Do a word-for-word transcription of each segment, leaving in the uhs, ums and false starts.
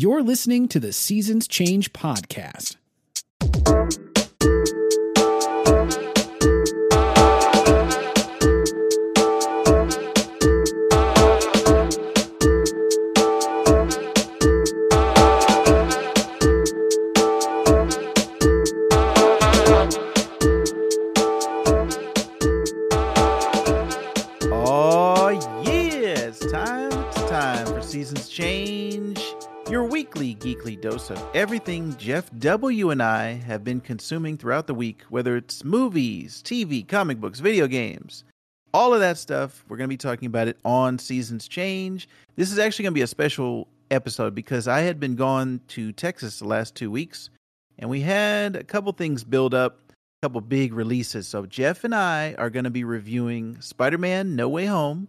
You're listening to the Seasons Change Podcast. Oh, yeah, it's time, it's time for Seasons Change. Your weekly geekly dose of everything Jeff W. and I have been consuming throughout the week, whether it's movies, T V, comic books, video games, all of that stuff. We're going to be talking about it on Seasons Change. This is actually going to be a special episode because I had been gone to Texas the last two weeks, and we had a couple things build up, a couple big releases. So Jeff and I are going to be reviewing Spider-Man No Way Home,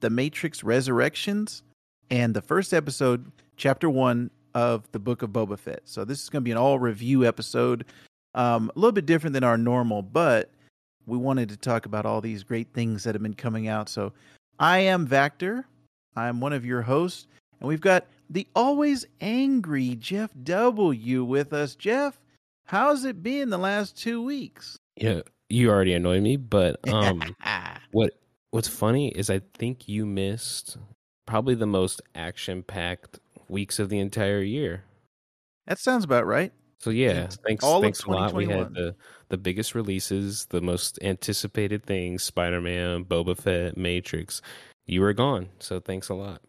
The Matrix Resurrections, and the first episode, Chapter one of the Book of Boba Fett. So this is going to be an all-review episode, um, a little bit different than our normal, but we wanted to talk about all these great things that have been coming out. So I am Vactor. I'm one of your hosts, and we've got the always angry Jeff W. with us. Jeff, how's it been the last two weeks? Yeah, you already annoy me, but um, what what's funny is I think you missed probably the most action-packed weeks of the entire year. That sounds about right. So yeah, thanks, all thanks a lot. We had the, the biggest releases, the most anticipated things, Spider-Man, Boba Fett, Matrix. You were gone, so thanks a lot.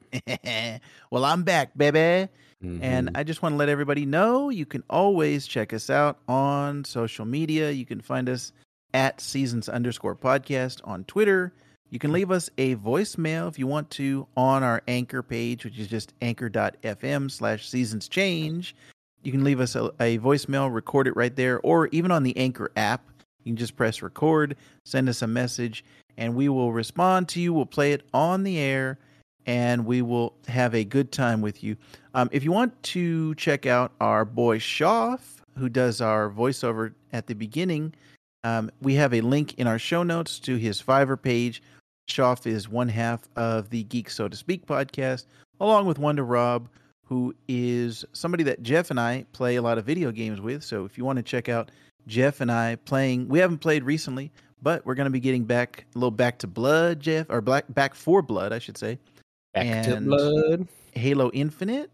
Well, I'm back, baby. Mm-hmm. And I just want to let everybody know you can always check us out on social media. You can find us at seasons underscore podcast on Twitter. You can leave us a voicemail if you want to on our Anchor page, which is just anchor.fm slash seasons change. You can leave us a, a voicemail, record it right there, or even on the Anchor app. You can just press record, send us a message, and we will respond to you. We'll play it on the air, and we will have a good time with you. Um, if you want to check out our boy Shoff, who does our voiceover at the beginning, um, we have a link in our show notes to his Fiverr page. Shoff is one half of the Geek So to Speak podcast, along with Wonder Rob, who is somebody that Jeff and I play a lot of video games with. So if you want to check out Jeff and I playing, we haven't played recently, but we're going to be getting back a little back to blood, Jeff, or black, back for blood, I should say. Back and to blood. Halo Infinite.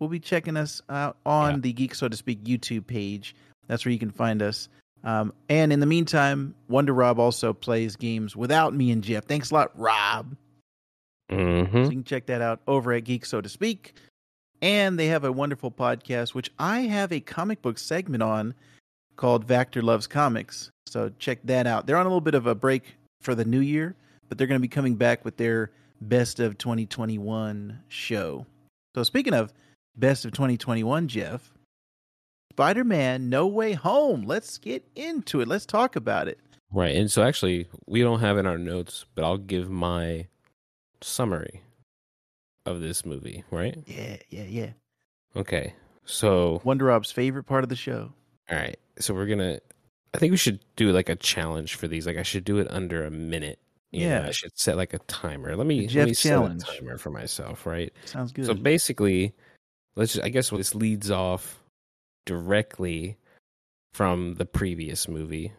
We'll be checking us out on yeah. the Geek So to Speak YouTube page. That's where you can find us. Um, and in the meantime, Wonder Rob also plays games without me and Jeff. Thanks a lot, Rob. Mm-hmm. So you can check that out over at Geek So to Speak. And they have a wonderful podcast, which I have a comic book segment on called Vactor Loves Comics. So check that out. They're on a little bit of a break for the new year, but they're going to be coming back with their Best of twenty twenty-one show. So speaking of Best of twenty twenty-one, Jeff, Spider-Man No Way Home. Let's get into it. Let's talk about it. Right. And so actually, we don't have in our notes, but I'll give my summary of this movie, right? Yeah, yeah, yeah. Okay. So Wonder Rob's favorite part of the show. All right. So we're going to, I think we should do like a challenge for these. Like I should do it under a minute. You yeah. know, I should set like a timer. Let me, let me set a timer for myself, right? Sounds good. So basically, let's just, I guess well, this leads off directly from the previous movie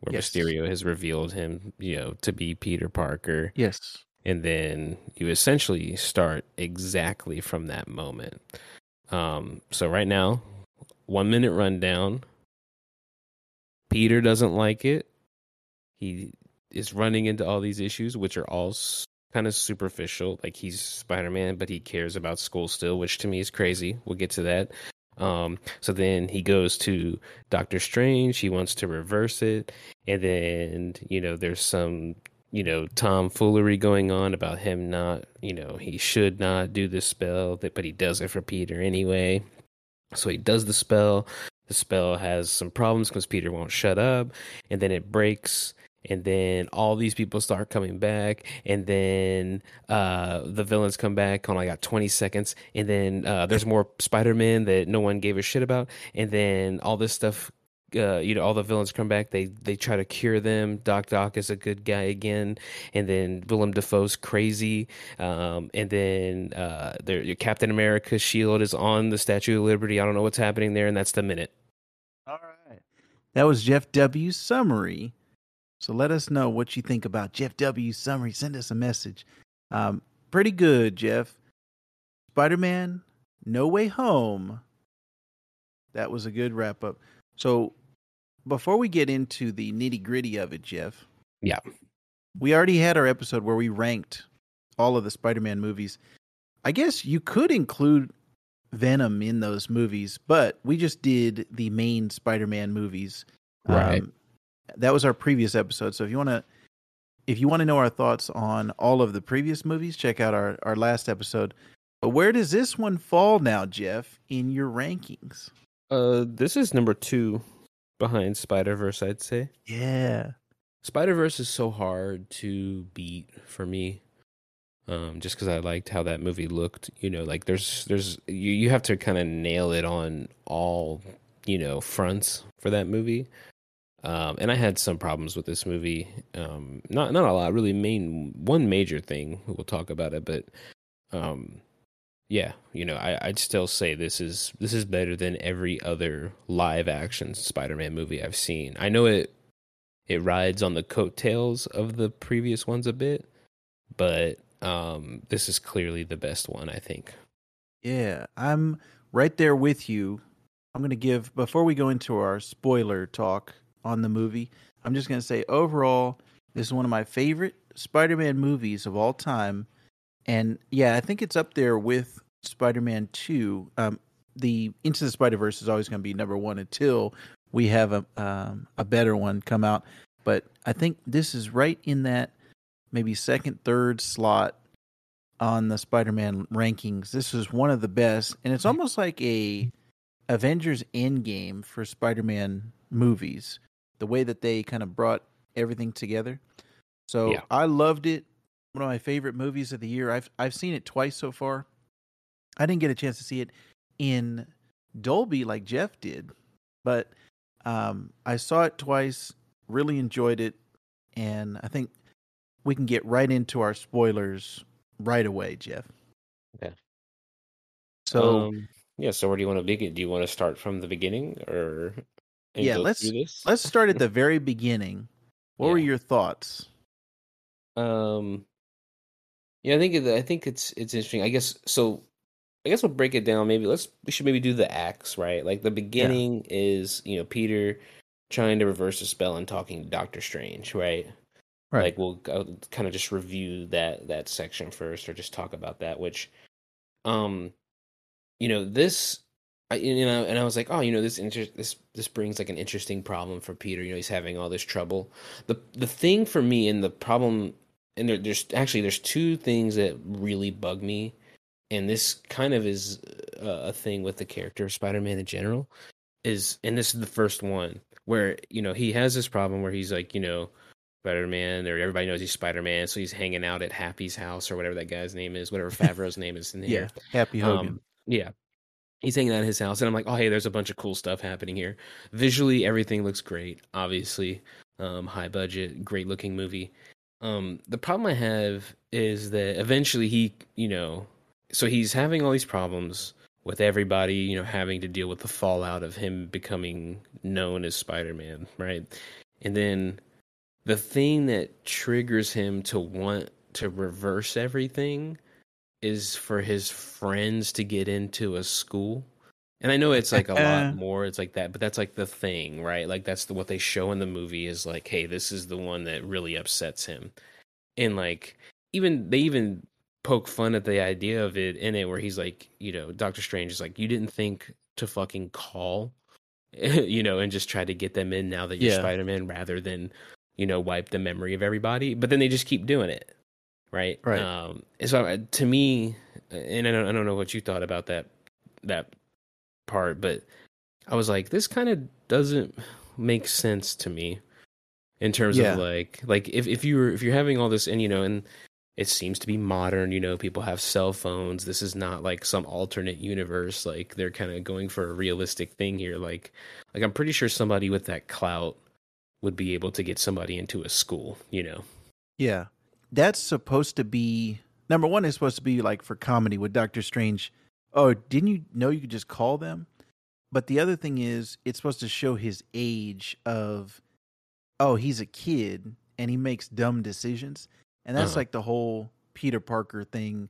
where yes. Mysterio has revealed him, you know, to be Peter Parker. Yes. And then you essentially start exactly from that moment. Um, so right now, one minute rundown. Peter doesn't like it. He is running into all these issues, which are all kind of superficial. Like he's Spider-Man, but he cares about school still, which to me is crazy. We'll get to that. Um, so then he goes to Doctor Strange. He wants to reverse it. And then, you know, there's some, you know, tomfoolery going on about him not, you know, he should not do this spell, but he does it for Peter anyway. So he does the spell. The spell has some problems because Peter won't shut up. And then it breaks. And then all these people start coming back, and then uh, the villains come back. Hold on, I got twenty seconds, and then uh, there's more Spider-Man that no one gave a shit about, and then all this stuff uh, you know, all the villains come back. They they try to cure them. Doc Doc is a good guy again, and then Willem Dafoe's crazy, um, and then uh, their Captain America's shield is on the Statue of Liberty. I don't know what's happening there, and that's the minute. All right, that was Jeff W's summary. So let us know what you think about Jeff W's summary. Send us a message. Um, pretty good, Jeff. Spider-Man No Way Home. That was a good wrap-up. So before we get into the nitty-gritty of it, Jeff. Yeah. We already had our episode where we ranked all of the Spider-Man movies. I guess you could include Venom in those movies, but we just did the main Spider-Man movies. Right. Um, that was our previous episode. So if you want to if you want to know our thoughts on all of the previous movies, check out our, our last episode. But where does this one fall now, Jeff, in your rankings? Uh, this is number two behind Spider-Verse, I'd say. Yeah. Spider-Verse is so hard to beat for me, um, just because I liked how that movie looked. You know, like there's, there's, you, you have to kind of nail it on all, you know, fronts for that movie. Um, and I had some problems with this movie. Um, not, not a lot, really. Main one major thing. We'll talk about it, but. Um, Yeah, you know, I, I'd still say this is this is better than every other live-action Spider-Man movie I've seen. I know it it rides on the coattails of the previous ones a bit, but um, this is clearly the best one, I think. Yeah, I'm right there with you. I'm going to give, before we go into our spoiler talk on the movie, I'm just going to say overall, this is one of my favorite Spider-Man movies of all time. And yeah, I think it's up there with Spider-Man two. Um, the Into the Spider-Verse is always going to be number one until we have a um, a better one come out. But I think this is right in that maybe second, third slot on the Spider-Man rankings. This is one of the best, and it's almost like a Avengers Endgame for Spider-Man movies. The way that they kind of brought everything together. So yeah. I loved it. One of my favorite movies of the year. I've I've seen it twice so far. I didn't get a chance to see it in Dolby like Jeff did, but um, I saw it twice, really enjoyed it, and I think we can get right into our spoilers right away, Jeff. Yeah. So um, yeah. So where do you want to begin? Do you want to start from the beginning, or yeah? Let's let's start at the very beginning. What yeah. were your thoughts? Um. Yeah, I think I think it's it's interesting. I guess so. I guess we'll break it down. Maybe let's we should maybe do the acts, right? Like the beginning yeah. is you know Peter trying to reverse a spell and talking to Doctor Strange, right? Right. Like we'll I'll kind of just review that that section first, or just talk about that. Which, um, you know this, I, you know, and I was like, oh, you know this inter- this this brings like an interesting problem for Peter. You know, he's having all this trouble. The the thing for me and the problem. And there, there's actually there's two things that really bug me, and this kind of is a, a thing with the character of Spider-Man in general. Is and this is the first one where you know he has this problem where he's like you know Spider-Man or everybody knows he's Spider-Man, so he's hanging out at Happy's house or whatever that guy's name is, whatever Favreau's name is in here. Yeah, Happy Hogan. Um, yeah, he's hanging out at his house, and I'm like, oh hey, there's a bunch of cool stuff happening here. Visually, everything looks great. Obviously, um, high budget, great looking movie. Um, the problem I have is that eventually he, you know, so he's having all these problems with everybody, you know, having to deal with the fallout of him becoming known as Spider-Man, right? And then the thing that triggers him to want to reverse everything is for his friends to get into a school. And I know it's like a lot more, it's like that, but that's like the thing, right? Like that's the, what they show in the movie is like, hey, this is the one that really upsets him. And like, even, they even poke fun at the idea of it in it where he's like, you know, Doctor Strange is like, you didn't think to fucking call, you know, and just try to get them in now that you're yeah. Spider-Man rather than, you know, wipe the memory of everybody. But then they just keep doing it. Right. Right. Um, so to me, and I don't, I don't know what you thought about that, that, part, but I was like, this kind of doesn't make sense to me in terms yeah. of like, like if, if you're if you're having all this, and you know, and it seems to be modern. You know, people have cell phones. This is not like some alternate universe. Like, they're kind of going for a realistic thing here. Like, like I'm pretty sure somebody with that clout would be able to get somebody into a school, you know? Yeah. That's supposed to be, number one, it's supposed to be like for comedy with Doctor Strange. Oh, didn't you know you could just call them? But the other thing is, it's supposed to show his age of, oh, he's a kid and he makes dumb decisions. And that's uh-huh. like the whole Peter Parker thing.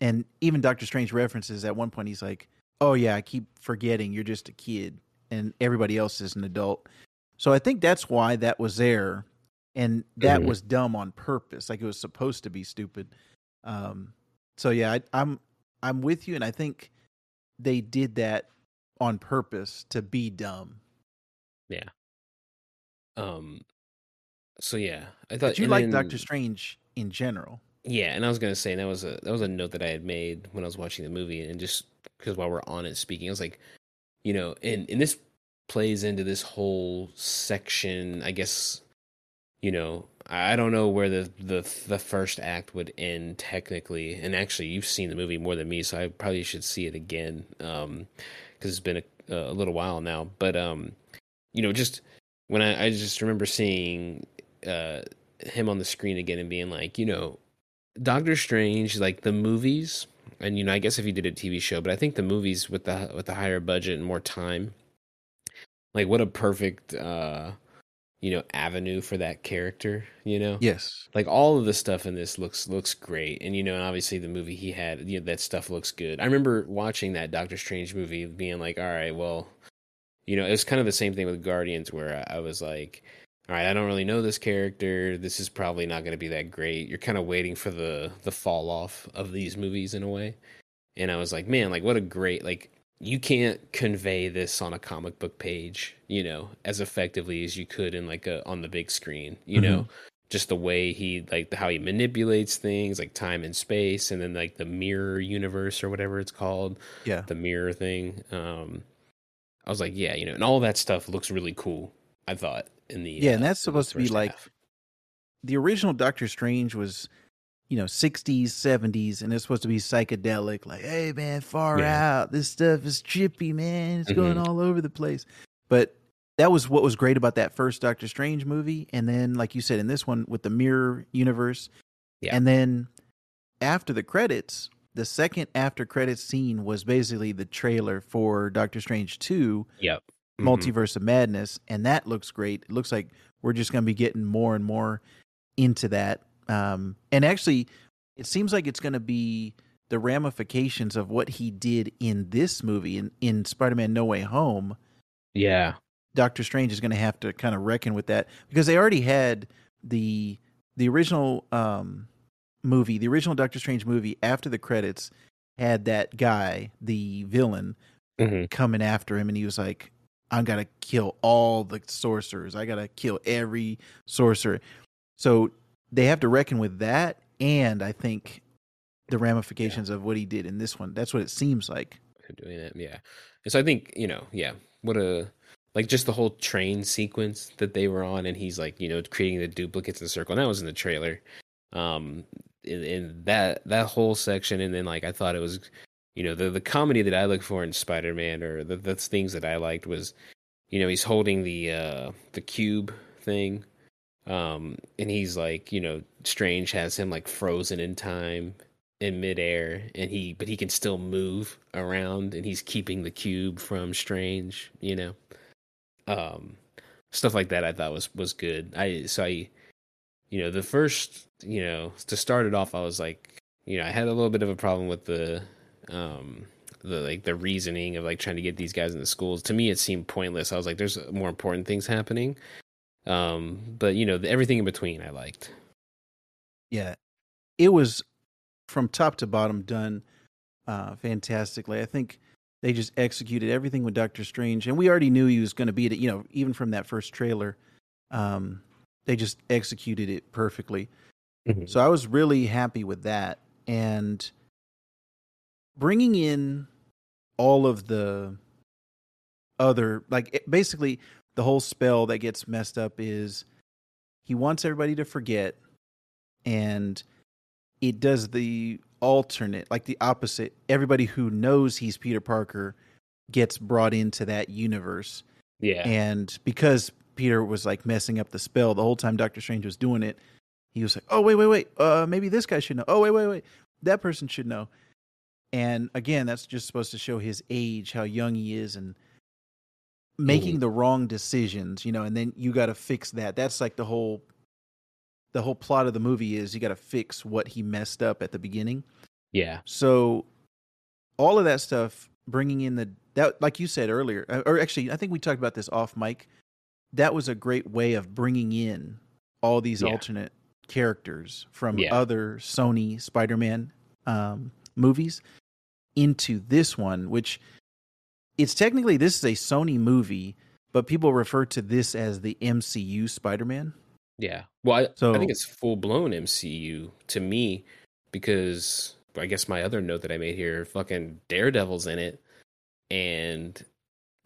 And even Doctor Strange references at one point, he's like, oh, yeah, I keep forgetting you're just a kid and everybody else is an adult. So I think that's why that was there. And that mm-hmm. was dumb on purpose. Like, it was supposed to be stupid. Um, so, yeah, I, I'm I'm with you. And I think they did that on purpose to be dumb. Yeah. Um. So yeah, I thought but you liked Doctor Strange in general. Yeah, and I was gonna say that was a that was a note that I had made when I was watching the movie, and just because while we're on it speaking, I was like, you know, and and this plays into this whole section, I guess. You know, I don't know where the the the first act would end technically, and actually, you've seen the movie more than me, so I probably should see it again um, because it's been a, a little while now. But um, you know, just when I, I just remember seeing. Uh, him on the screen again and being like, you know, Doctor Strange, like the movies, and you know, I guess if he did a T V show, but I think the movies with the with the higher budget and more time, like what a perfect, uh, you know, avenue for that character, you know? Yes. Like all of the stuff in this looks looks great, and you know, and obviously the movie he had, you know, that stuff looks good. I remember watching that Doctor Strange movie, being like, all right, well, you know, it was kind of the same thing with Guardians, where I, I was like. All right, I don't really know this character. This is probably not going to be that great. You're kind of waiting for the the fall off of these movies in a way. And I was like, man, like what a great, like you can't convey this on a comic book page, you know, as effectively as you could in like a on the big screen, you mm-hmm. know, just the way he like how he manipulates things like time and space, and then like the mirror universe or whatever it's called. Yeah. The mirror thing. Um, I was like, yeah, you know, and all that stuff looks really cool, I thought. In the, yeah, uh, and that's supposed to be like half. The original Doctor Strange was, you know, sixties, seventies, and it's supposed to be psychedelic, like, hey, man, far yeah. out. This stuff is trippy, man. It's mm-hmm. going all over the place. But that was what was great about that first Doctor Strange movie. And then, like you said, in this one with the mirror universe. Yeah. And then after the credits, the second after credits scene was basically the trailer for Doctor Strange two. Yep. Multiverse of Madness, and that looks great. It looks like we're just going to be getting more and more into that. Um, and actually, it seems like it's going to be the ramifications of what he did in this movie, in, in Spider-Man No Way Home. Yeah. Doctor Strange is going to have to kind of reckon with that, because they already had the the original um, movie, the original Doctor Strange movie after the credits had that guy, the villain, mm-hmm. coming after him, and he was like, I gotta kill all the sorcerers. I gotta kill every sorcerer. So they have to reckon with that, and I think the ramifications yeah. of what he did in this one. That's what it seems like. Doing it, yeah. And so I think you know, yeah. What a like just the whole train sequence that they were on, and he's like, you know, creating the duplicates in the circle. And that was in the trailer. Um, in, in that that whole section, and then like I thought it was. You know, the, the comedy that I look for in Spider-Man, or the, the things that I liked was, you know, he's holding the uh, the cube thing, um, and he's like, you know, Strange has him like frozen in time in midair, and he but he can still move around, and he's keeping the cube from Strange, you know, um, stuff like that. I thought was was good. I so I, you know, the first, you know, to start it off, I was like, you know, I had a little bit of a problem with the. Um, the like the reasoning of like trying to get these guys into schools. To me, it seemed pointless. I was like, "There's more important things happening." Um, but you know, the, everything in between, I liked. Yeah, it was from top to bottom done uh, fantastically. I think they just executed everything with Doctor Strange, and we already knew he was going to be it. You know, even from that first trailer, um, they just executed it perfectly. Mm-hmm. So I was really happy with that, and. Bringing in all of the other, like it, basically the whole spell that gets messed up is he wants everybody to forget, and it does the alternate, like the opposite. Everybody who knows he's Peter Parker gets brought into that universe. Yeah. And because Peter was like messing up the spell the whole time Doctor Strange was doing it, he was like, oh, wait, wait, wait. Uh, maybe this guy should know. Oh, wait, wait, wait. That person should know. And again, that's just supposed to show his age, how young he is, and making mm. the wrong decisions, you know, and then you got to fix that. That's like the whole the whole plot of the movie is you got to fix what he messed up at the beginning. Yeah. So all of that stuff, bringing in the, that, like you said earlier, or actually, I think we talked about this off mic. That was a great way of bringing in all these yeah. alternate characters from yeah. other Sony Spider-Man um, movies into this one, which it's technically, this is a Sony movie, but people refer to this as the M C U Spider-Man. Yeah. Well, I, so, I think it's full-blown M C U to me because I guess my other note that I made here, fucking Daredevil's in it, and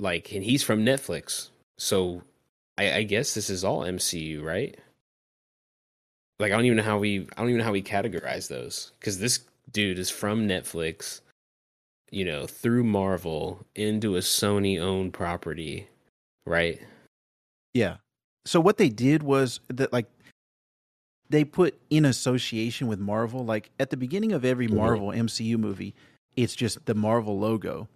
like, and he's from Netflix. So I, I guess this is all M C U, right? Like, I don't even know how we, I don't even know how we categorize those, because this dude is from Netflix, you know, through Marvel into a Sony-owned property, right? Yeah. So what they did was that, like, they put in association with Marvel, like at the beginning of every Marvel mm-hmm. M C U movie, it's just the Marvel logo.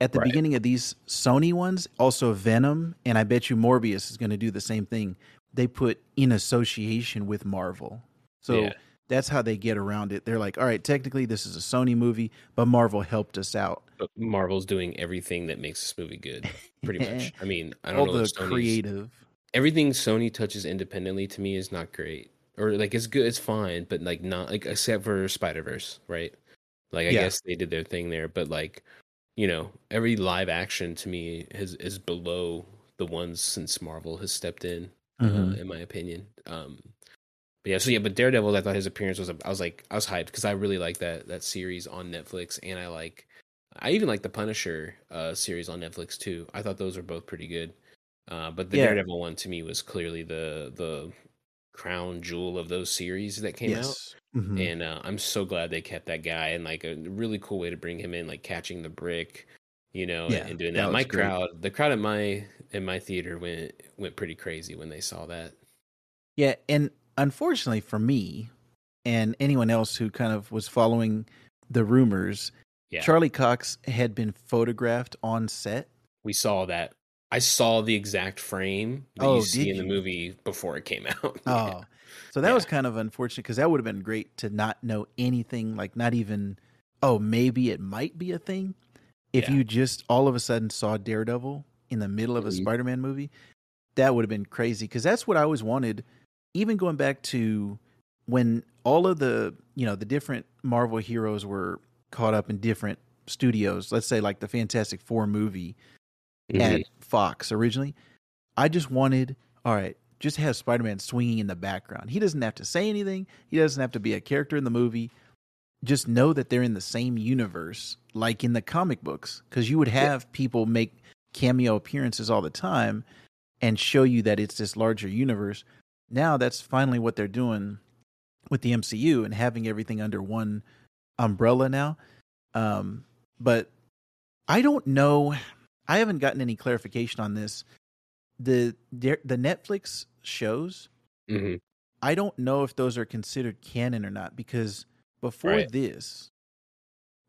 At the right. beginning of these Sony ones, also Venom, and I bet you Morbius is going to do the same thing. They put in association with Marvel. So yeah. that's how they get around it. They're like, all right, technically this is a Sony movie, but Marvel helped us out. But Marvel's doing everything that makes this movie good, pretty much. I mean, I don't all know. All the Sony's- creative... Everything Sony touches independently to me is not great, or like it's good, it's fine, but like not like except for Spider-Verse, right? Like I yeah. guess they did their thing there, but like, you know, every live action to me is is below the ones since Marvel has stepped in, mm-hmm. uh, in my opinion. Um, but yeah, so yeah, but Daredevil, I thought his appearance was, a, I was like, I was hyped because I really like that that series on Netflix, and I like, I even like the Punisher uh, series on Netflix too. I thought those were both pretty good. Uh, but the yeah. Daredevil one to me was clearly the the crown jewel of those series that came yes. out, mm-hmm. and uh, I'm so glad they kept that guy, and like a really cool way to bring him in, like catching the brick, you know, yeah, and, and doing that. that. My great. crowd, the crowd at my in my theater went went pretty crazy when they saw that. Yeah, and unfortunately for me and anyone else who kind of was following the rumors, yeah. Charlie Cox had been photographed on set. We saw that. I saw the exact frame that oh, you see in the you? movie before it came out. Oh, yeah. So that yeah. was kind of unfortunate because that would have been great to not know anything, like not even, oh, maybe it might be a thing. If yeah. you just all of a sudden saw Daredevil in the middle of a mm-hmm. Spider-Man movie, that would have been crazy because that's what I always wanted. Even going back to when all of the, you know, the different Marvel heroes were caught up in different studios, let's say like the Fantastic Four movie. At Fox originally, I just wanted, all right, just have Spider-Man swinging in the background. He doesn't have to say anything. He doesn't have to be a character in the movie. Just know that they're in the same universe, like in the comic books, because you would have yeah. people make cameo appearances all the time and show you that it's this larger universe. Now that's finally what they're doing with the M C U and having everything under one umbrella now. Um, but I don't know... I haven't gotten any clarification on this. The the Netflix shows, mm-hmm. I don't know if those are considered canon or not, because before right. this,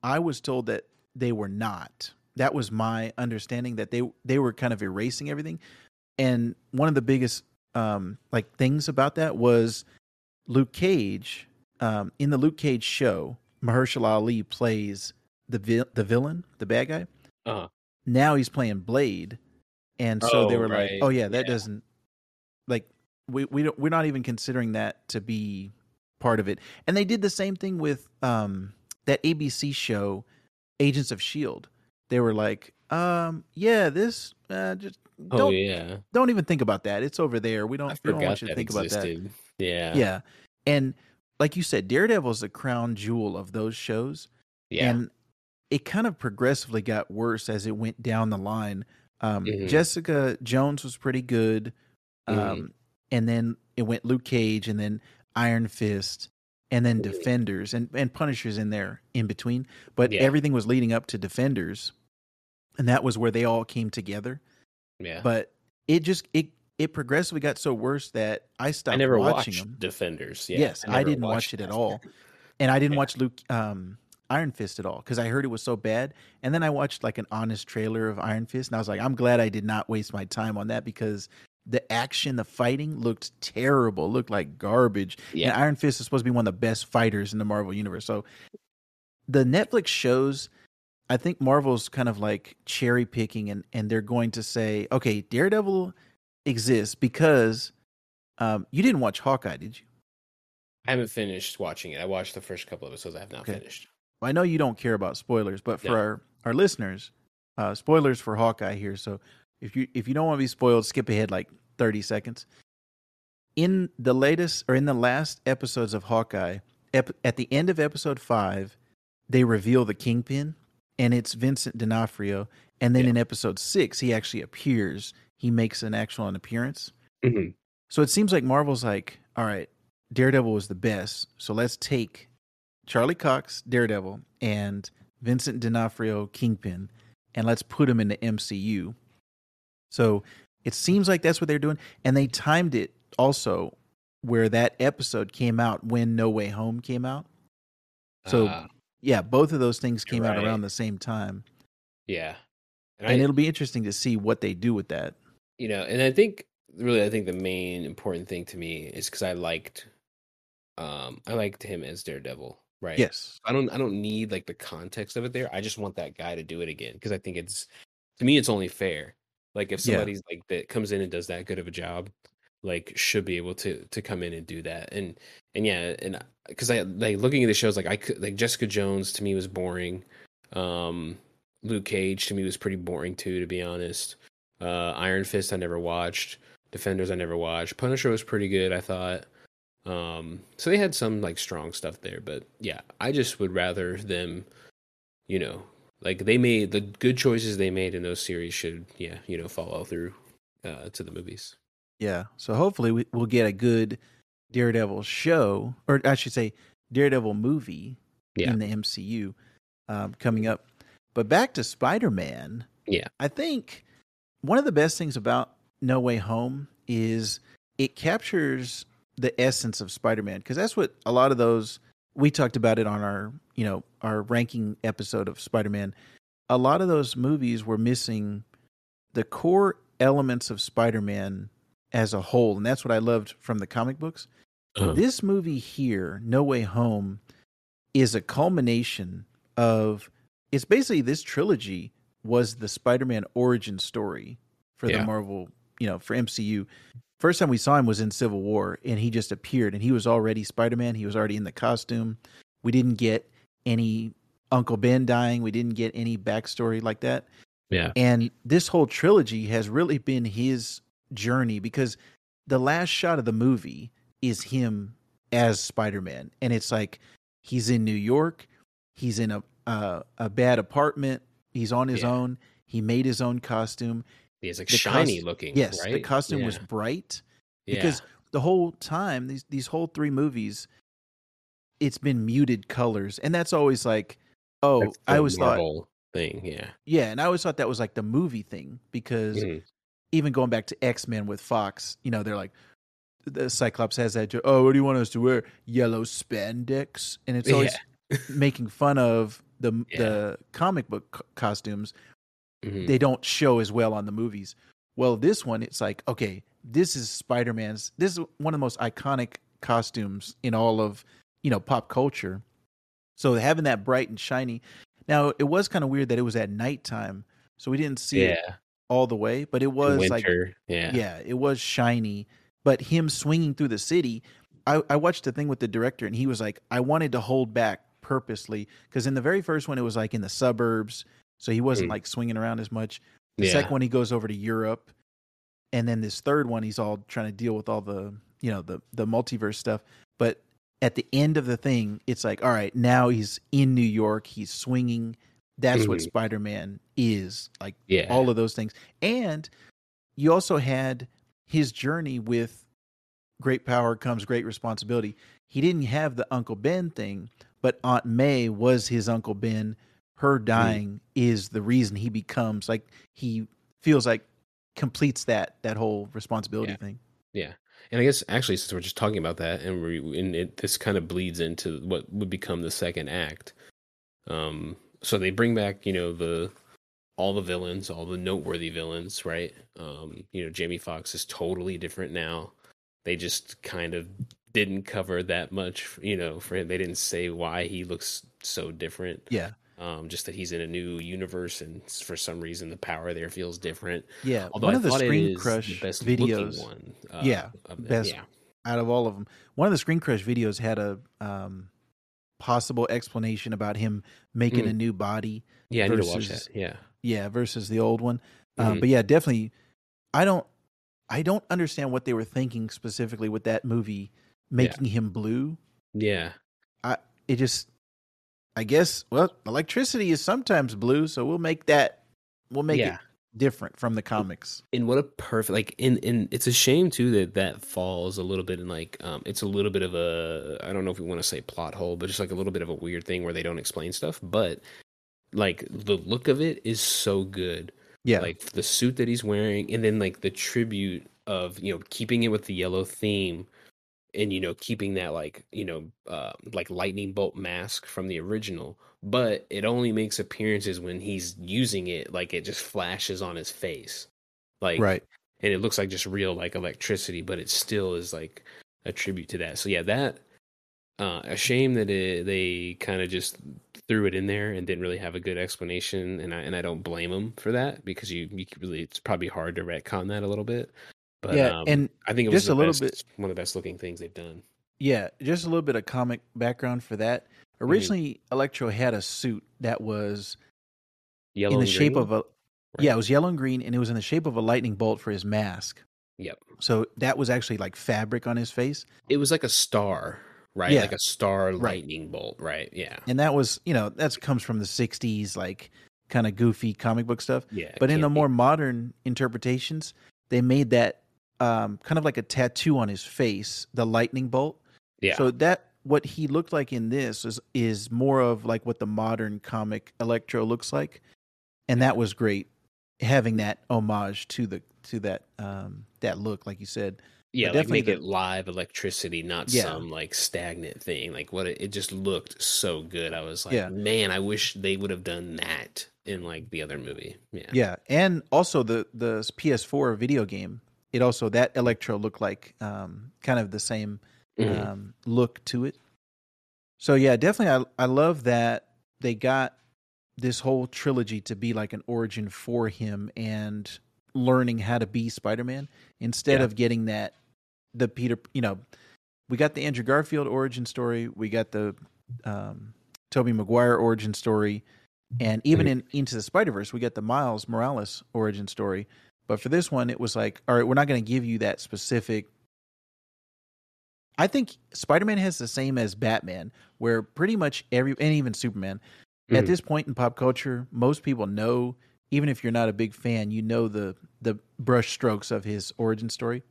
I was told that they were not. That was my understanding, that they they were kind of erasing everything. And one of the biggest um, like things about that was Luke Cage. Um, in the Luke Cage show, Mahershala Ali plays the vi- the villain, the bad guy. Uh-huh. Now he's playing Blade, and so oh, they were right. like, "Oh yeah, that yeah. doesn't like we we don't we're not even considering that to be part of it." And they did the same thing with um, that A B C show, Agents of S H I E L D. They were like, um, "Yeah, this uh, just don't oh, yeah. don't even think about that. It's over there. We don't, we don't want you to think existed. about that." Yeah, yeah, and like you said, Daredevil is the crown jewel of those shows. Yeah. And it kind of progressively got worse as it went down the line. Um, mm-hmm. Jessica Jones was pretty good. Um, mm-hmm. And then it went Luke Cage and then Iron Fist. and then Defenders, and, and Punisher's in there in between. But yeah. everything was leading up to Defenders, and that was where they all came together. Yeah. But it just it it progressively got so worse that I stopped. I never watching watched them. Defenders. Yeah, yes, I, I didn't watch it at all, and I didn't yeah. watch Luke um, Iron Fist at all because I heard it was so bad. And then I watched like an honest trailer of Iron Fist, and I was like, I'm glad I did not waste my time on that because the action, the fighting looked terrible, looked like garbage. Yeah. And Iron Fist is supposed to be one of the best fighters in the Marvel universe. So the Netflix shows, I think Marvel's kind of like cherry picking, and, and they're going to say, okay, Daredevil exists because um, you didn't watch Hawkeye, did you? I haven't finished watching it. I watched the first couple episodes. I have not okay. finished. Well, I know you don't care about spoilers, but for no. our, our listeners, uh, spoilers for Hawkeye here. So If you if you don't want to be spoiled, skip ahead like thirty seconds. In the latest or in the last episodes of Hawkeye, ep- at the end of episode five, they reveal the Kingpin, and it's Vincent D'Onofrio. And then yeah. in episode six, he actually appears. He makes an actual an appearance. Mm-hmm. So it seems like Marvel's like, all right, Daredevil was the best, so let's take Charlie Cox, Daredevil, and Vincent D'Onofrio, Kingpin, and let's put him in the M C U. So it seems like that's what they're doing. And they timed it also where that episode came out when No Way Home came out. So, uh, yeah, both of those things came right. out around the same time. Yeah. And, and I, it'll be interesting to see what they do with that. You know, and I think really I think the main important thing to me is because I liked um, I liked him as Daredevil. Right. Yes. I don't I don't need like the context of it there. I just want that guy to do it again because I think it's to me, it's only fair. Like if somebody's yeah. like that comes in and does that good of a job, like should be able to to come in and do that. And and yeah, and because I like looking at the shows, like I could like Jessica Jones to me was boring. Um, Luke Cage to me was pretty boring too, to be honest. Uh, Iron Fist I never watched. Defenders I never watched. Punisher was pretty good, I thought. Um, so they had some like strong stuff there, but yeah, I just would rather them, you know. Like they made the good choices they made in those series should, yeah, you know, follow through uh, to the movies. Yeah. So hopefully we, we'll get a good Daredevil show, or I should say Daredevil movie yeah. in the M C U um, coming up. But back to Spider-Man. Yeah. I think one of the best things about No Way Home is it captures the essence of Spider-Man because that's what a lot of those. We talked about it on our, you know, our ranking episode of Spider-Man. A lot of those movies were missing the core elements of Spider-Man as a whole, and that's what I loved from the comic books. Uh-huh. This movie here, No Way Home, is a culmination of, it's basically this trilogy was the Spider-Man origin story for yeah. the Marvel, you know, for M C U. First time we saw him was in Civil War, and he just appeared, and he was already Spider-Man. He was already in the costume. We didn't get any Uncle Ben dying. We didn't get any backstory like that. Yeah. And this whole trilogy has really been his journey because the last shot of the movie is him as Spider-Man, and it's like he's in New York. He's in a uh, a bad apartment. He's on his yeah. own. He made his own costume. It's like the shiny cost- looking. Yes, right? The costume yeah. was bright because yeah. the whole time, these these whole three movies, it's been muted colors, and that's always like, oh, that's I always Marvel thought thing, yeah, yeah, and I always thought that was like the movie thing because mm-hmm. even going back to X-Men with Fox, you know, they're like the Cyclops has that joke, oh, what do you want us to wear? Yellow spandex, and it's always yeah. making fun of the yeah. the comic book co- costumes. Mm-hmm. They don't show as well on the movies. Well, this one, it's like, okay, this is Spider-Man's. This is one of the most iconic costumes in all of, you know, pop culture. So having that bright and shiny. Now, it was kind of weird that it was at nighttime, so we didn't see yeah. it all the way. But it was winter, like, yeah. yeah, it was shiny. But him swinging through the city, I, I watched the thing with the director, and he was like, I wanted to hold back purposely. Because in the very first one, it was like in the suburbs. So he wasn't mm. like swinging around as much. The yeah. second one, he goes over to Europe. And then this third one, he's all trying to deal with all the, you know, the, the multiverse stuff. But at the end of the thing, it's like, all right, now he's in New York. He's swinging. That's mm. what Spider-Man is. Like yeah. all of those things. And you also had his journey with great power comes great responsibility. he didn't have the Uncle Ben thing, but Aunt May was his Uncle Ben. Her dying mm. is the reason he becomes, like, he feels like completes that that whole responsibility yeah. thing. Yeah. And I guess actually, since we're just talking about that, and we and it, this kind of bleeds into what would become the second act. Um, so they bring back, you know, the all the villains, all the noteworthy villains, right? Um, you know, Jamie Foxx is totally different now. They just kind of didn't cover that much, you know, for him. They didn't say why he looks so different. Yeah. Um, just that he's in a new universe, and for some reason the power there feels different. Yeah, although one I of the Screen Crush the best videos, one, uh, yeah, of best yeah. out of all of them. One of the Screen Crush videos had a um, possible explanation about him making mm. a new body. Yeah, versus, I need to watch that. Yeah, yeah, versus the old one. Um, mm. But yeah, definitely. I don't, I don't understand what they were thinking specifically with that movie making yeah. him blue. Yeah, I it just. I guess, well, electricity is sometimes blue, so we'll make that, we'll make yeah. it different from the comics. And what a perfect, like, and, and it's a shame, too, that that falls a little bit in, like, um, it's a little bit of a, I don't know if we want to say plot hole, but just, like, a little bit of a weird thing where they don't explain stuff, but, like, the look of it is so good. Yeah. Like, the suit that he's wearing, and then, like, the tribute of, you know, keeping it with the yellow theme. And, you know, keeping that, like, you know, uh, like lightning bolt mask from the original, but it only makes appearances when he's using it. Like, it just flashes on his face. Like, right. And it looks like just real, like, electricity, but it still is, like, a tribute to that. So, yeah, that, uh, a shame that it, they kind of just threw it in there and didn't really have a good explanation. And I, and I don't blame them for that, because you, you really, it's probably hard to retcon that a little bit. But, yeah, um, and I think it was just a little best, bit one of the best looking things they've done. Yeah, just a little bit of comic background for that. Originally, mm-hmm. Electro had a suit that was yellow in the and shape green? of a right. yeah, it was yellow and green, and it was in the shape of a lightning bolt for his mask. Yep. So that was actually like fabric on his face. It was like a star, right? Yeah. Like a star lightning right. bolt, right? Yeah. And that was, you know, that comes from the sixties, like kind of goofy comic book stuff. Yeah. But in the more be. modern interpretations, they made that. Um, kind of like a tattoo on his face, the lightning bolt. Yeah. So that what he looked like in this is is more of like what the modern comic Electro looks like, and that was great having that homage to the to that um, that look, like you said. Yeah, like definitely make the, it live electricity, not yeah. some like stagnant thing. Like what it, it just looked so good. I was like, yeah. man, I wish they would have done that in like the other movie. Yeah. Yeah, and also the the P S four video game. It also, that Electro looked like um, kind of the same um, mm-hmm. look to it. So, yeah, definitely I, I love that they got this whole trilogy to be like an origin for him and learning how to be Spider-Man instead yeah. of getting that, the Peter, you know, we got the Andrew Garfield origin story, we got the um, Tobey Maguire origin story, and even mm-hmm. in Into the Spider-Verse, we got the Miles Morales origin story. But for this one, it was like, all right, we're not going to give you that specific. I think Spider-Man has the same as Batman, where pretty much every, and even Superman, mm-hmm. at this point in pop culture, most people know, even if you're not a big fan, you know the the brush strokes of his origin story.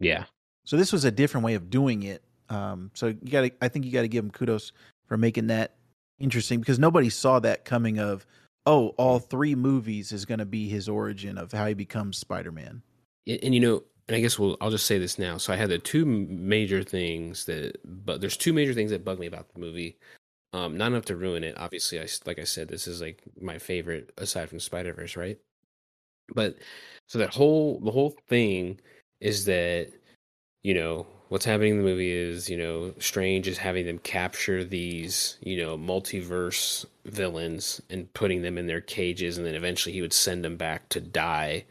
Yeah. So this was a different way of doing it. Um, so you got to, I think you got to give him kudos for making that interesting, because nobody saw that coming of, oh, all three movies is going to be his origin of how he becomes Spider-Man. And, and you know, and I guess we'll, I'll just say this now. So I had the two major things that, but there's two major things that bug me about the movie. Um, not enough to ruin it. Obviously, I, like I said, this is like my favorite aside from Spider-Verse, right? But so that whole, the whole thing is that, you know, what's happening in the movie is, you know, Strange is having them capture these, you know, multiverse villains and putting them in their cages, and then eventually he would send them back to die,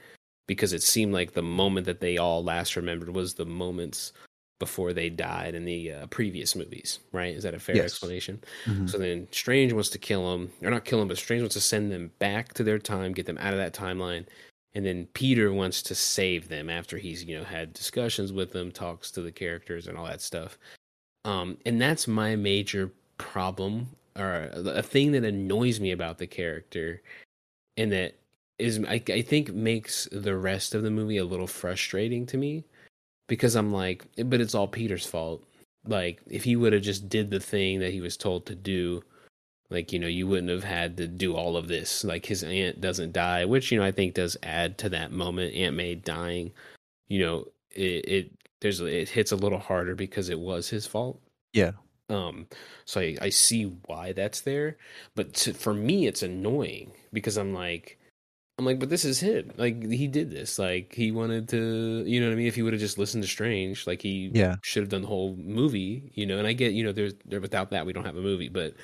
because it seemed like the moment that they all last remembered was the moments before they died in the uh, previous movies, right? Is that a fair yes. explanation? Mm-hmm. So then Strange wants to kill them, or not kill them, but Strange wants to send them back to their time, get them out of that timeline. And then Peter wants to save them after he's, you know, had discussions with them, talks to the characters and all that stuff. Um, and that's my major problem, or a thing that annoys me about the character, and that is, I, I think, makes the rest of the movie a little frustrating to me, because I'm like, but it's all Peter's fault. like, if he would have just did the thing that he was told to do, like, you know, you wouldn't have had to do all of this. Like, his aunt doesn't die, which, you know, I think does add to that moment. Aunt May dying, you know, it, it there's it hits a little harder because it was his fault. Yeah. Um. So I, I see why that's there, but to, for me, it's annoying because I'm like, I'm like, but this is him. Like, he did this. Like, he wanted to, you know what I mean? If he would have just listened to Strange, like, he yeah. should have done the whole movie, you know? And I get, you know, there's there, without that, we don't have a movie. But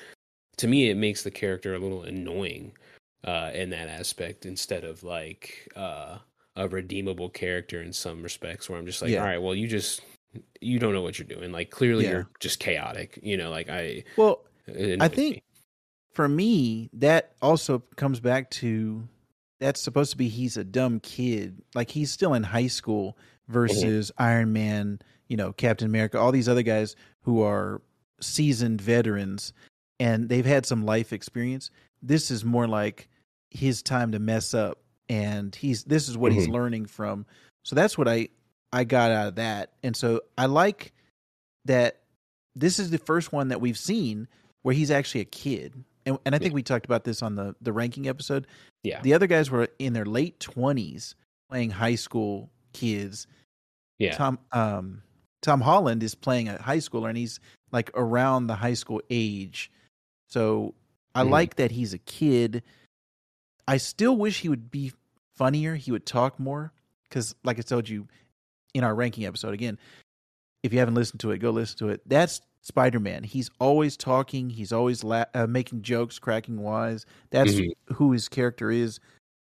to me, it makes the character a little annoying uh, in that aspect, instead of, like, uh, a redeemable character in some respects, where I'm just like, yeah. all right, well, you just, you don't know what you're doing. Like, clearly yeah. you're just chaotic, you know? Like, I... Well, I think, me. for me, that also comes back to... That's supposed to be he's a dumb kid. Like, he's still in high school versus mm-hmm. Iron Man, you know, Captain America, all these other guys who are seasoned veterans, and they've had some life experience. This is more like his time to mess up, and he's this is what mm-hmm. he's learning from. So that's what I, I got out of that. And so I like that this is the first one that we've seen where he's actually a kid. And, and I think yeah. we talked about this on the, the ranking episode. Yeah. The other guys were in their late twenties playing high school kids. Yeah. Tom um, Tom Holland is playing a high schooler, and he's like around the high school age. So I mm. like that he's a kid. I still wish he would be funnier. He would talk more. Because like I told you in our ranking episode, again, if you haven't listened to it, go listen to it. That's Spider-Man. He's always talking. He's always la- uh, making jokes, cracking wise. That's mm-hmm. who his character is.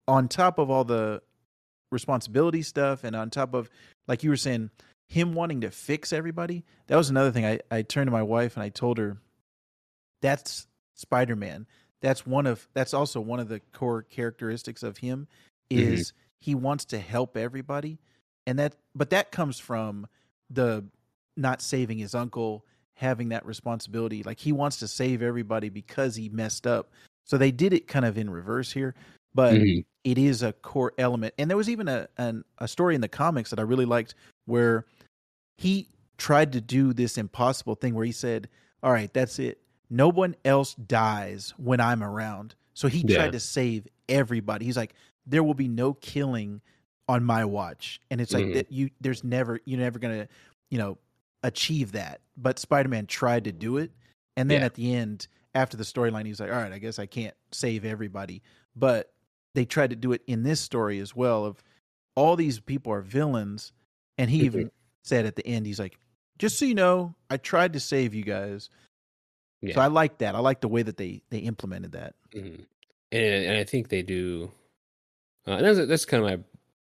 On top of all the responsibility stuff, and on top of, like you were saying, him wanting to fix everybody. That was another thing. I, I turned to my wife and I told her, that's Spider-Man. That's one of, that's also one of the core characteristics of him is mm-hmm. he wants to help everybody. And that, but that comes from the not saving his uncle, having that responsibility. Like, he wants to save everybody because he messed up. So they did it kind of in reverse here, but mm-hmm. it is a core element. And there was even a, an, a story in the comics that I really liked where he tried to do this impossible thing where he said, all right, that's it. No one else dies when I'm around. So he yeah. tried to save everybody. He's like, there will be no killing on my watch. And it's like mm-hmm. that you, there's never, you're never going to, you know, achieve that. But Spider-Man tried to do it, and then yeah. at the end, after the storyline, he was like, all right, I guess I can't save everybody. But they tried to do it in this story as well, of all these people are villains, and he even said at the end, he's like, just so you know, I tried to save you guys. yeah. So I like that. I like the way that they they implemented that. mm-hmm. and, and I think they do uh, and that's, that's kind of my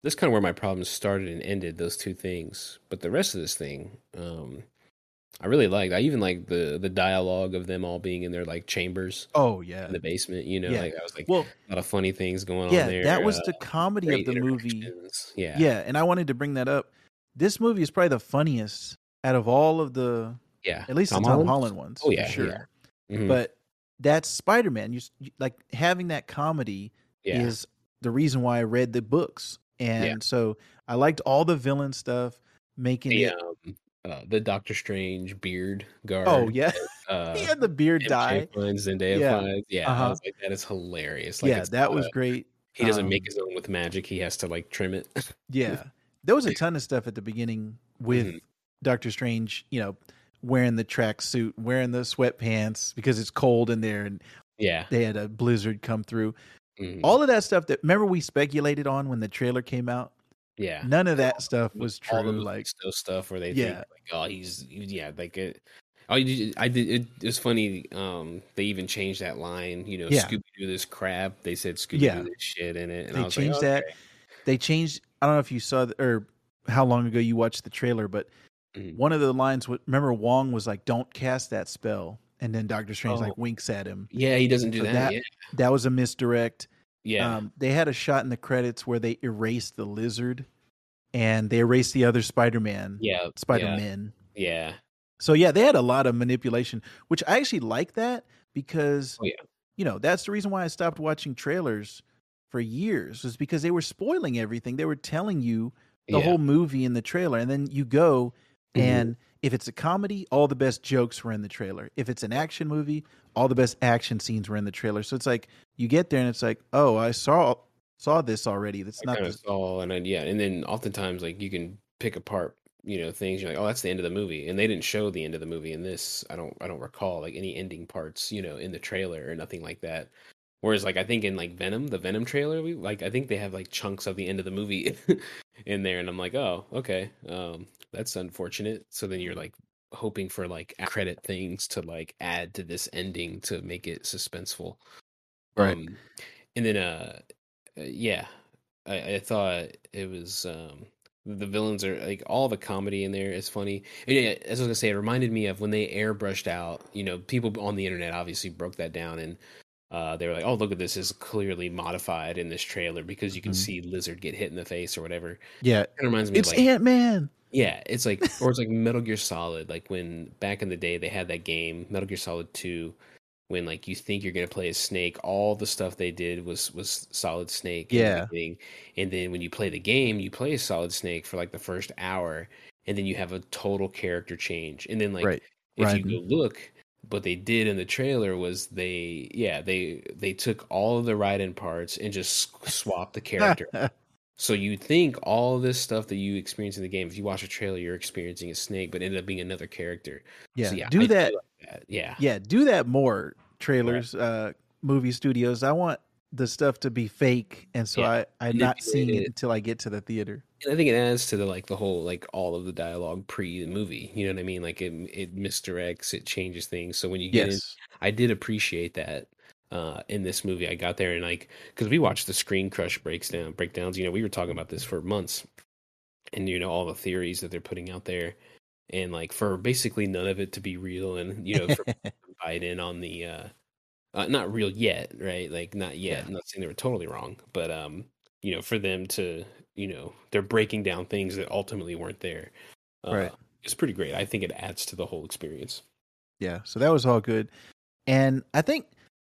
That's kind of where my problems started and ended, those two things. But the rest of this thing, um, I really liked. I even liked the the dialogue of them all being in their, like, chambers. Oh, yeah. In the basement, you know. Yeah. Like, I was like, well, a lot of funny things going yeah, on there. Yeah, that was uh, the comedy of the movie. Yeah. Yeah, and I wanted to bring that up. This movie is probably the funniest out of all of the, yeah. at least Tom the Tom Holland, Holland ones. Oh, yeah. For sure. Yeah. Mm-hmm. But that's Spider-Man. You, like, having that comedy yeah. is the reason why I read the books. And yeah. so I liked all the villain stuff, making the, it... Um, uh, the Doctor Strange beard guard. Oh, yeah. Uh, he had the beard dye. Zendaya yeah. finds. Yeah, uh-huh. I was like, that is hilarious. Like, yeah, that was a, great. He doesn't um, make his own with magic. He has to, like, trim it. yeah. There was a ton of stuff at the beginning with mm-hmm. Doctor Strange, you know, wearing the tracksuit, wearing the sweatpants, because it's cold in there. And yeah. they had a blizzard come through. Mm-hmm. All of that stuff that, remember, we speculated on when the trailer came out? Yeah. None of that all, stuff was true. All those, like, stuff where they yeah. think, like, oh, he's, yeah, like, it, oh, you, I did, it, it was funny. Um, They even changed that line, you know, yeah. Scooby-Doo this crap. They said Scooby-Doo yeah. this shit in it. And they I was changed like, oh, that. Okay. They changed, I don't know if you saw, the, or how long ago you watched the trailer, but mm-hmm. one of the lines, remember, Wong was like, don't cast that spell. And then Doctor Strange oh. like winks at him. Yeah, he doesn't do so that. That, yeah. that was a misdirect. Yeah, um, they had a shot in the credits where they erased the lizard, and they erased the other Spider-Man. Yeah, Spider-Man. Yeah. yeah. So yeah, they had a lot of manipulation, which I actually like that because oh, yeah. you know, that's the reason why I stopped watching trailers for years, was because they were spoiling everything. They were telling you the yeah. whole movie in the trailer, and then you go mm-hmm. and If it's a comedy, all the best jokes were in the trailer. If it's an action movie, all the best action scenes were in the trailer. So it's like you get there and it's like, oh, I saw saw this already. That's I not this. Saw and I, yeah, and then oftentimes like you can pick apart, you know, things. You're like, oh, that's the end of the movie, and they didn't show the end of the movie in this. I don't I don't recall like any ending parts, you know, in the trailer or nothing like that. Whereas, like, I think in, like, Venom, the Venom trailer, we like, I think they have, like, chunks of the end of the movie in there. And I'm like, oh, okay, um, that's unfortunate. So then you're, like, hoping for, like, credit things to, like, add to this ending to make it suspenseful. Right. Um, and then, uh, yeah, I, I thought it was, um, the villains are, like, all the comedy in there is funny. And, yeah, as I was going to say, it reminded me of when they airbrushed out, you know, people on the internet obviously broke that down and, Uh, they were like, oh, look at this, is clearly modified in this trailer because you can mm-hmm. see Lizard get hit in the face or whatever. Yeah. It reminds me it's of like, Ant-Man. Yeah. It's like, or it's like Metal Gear Solid. Like when back in the day they had that game, Metal Gear Solid two, when like you think you're going to play a Snake, all the stuff they did was, was Solid Snake. Yeah. And, and then when you play the game, you play Solid Snake for like the first hour and then you have a total character change. And then like, right. if right. you go look, what they did in the trailer was they, yeah, they they took all of the ride-in parts and just swapped the character. So you think all of this stuff that you experience in the game, if you watch a trailer, you're experiencing a Snake, but it ended up being another character. Yeah, so yeah do that. do like that. Yeah, yeah, do that more. Trailers, right. uh, movie studios. I want the stuff to be fake, and so yeah. I I'm and not it, seeing it, it until I get to the theater. And I think it adds to the like the whole like all of the dialogue pre the movie. You know what I mean? Like it it misdirects, it changes things. So when you get yes. in, I did appreciate that uh, in this movie. I got there and like because we watched the Screen Crush breaks down breakdowns. You know, we were talking about this for months, and you know all the theories that they're putting out there, and like for basically none of it to be real, and you know for Biden on the uh, uh, not real yet, right? Like not yet. Yeah. I'm not saying they were totally wrong, but um, you know for them to. You know, they're breaking down things that ultimately weren't there. Uh, right. It's pretty great. I think it adds to the whole experience. Yeah. So that was all good. And I think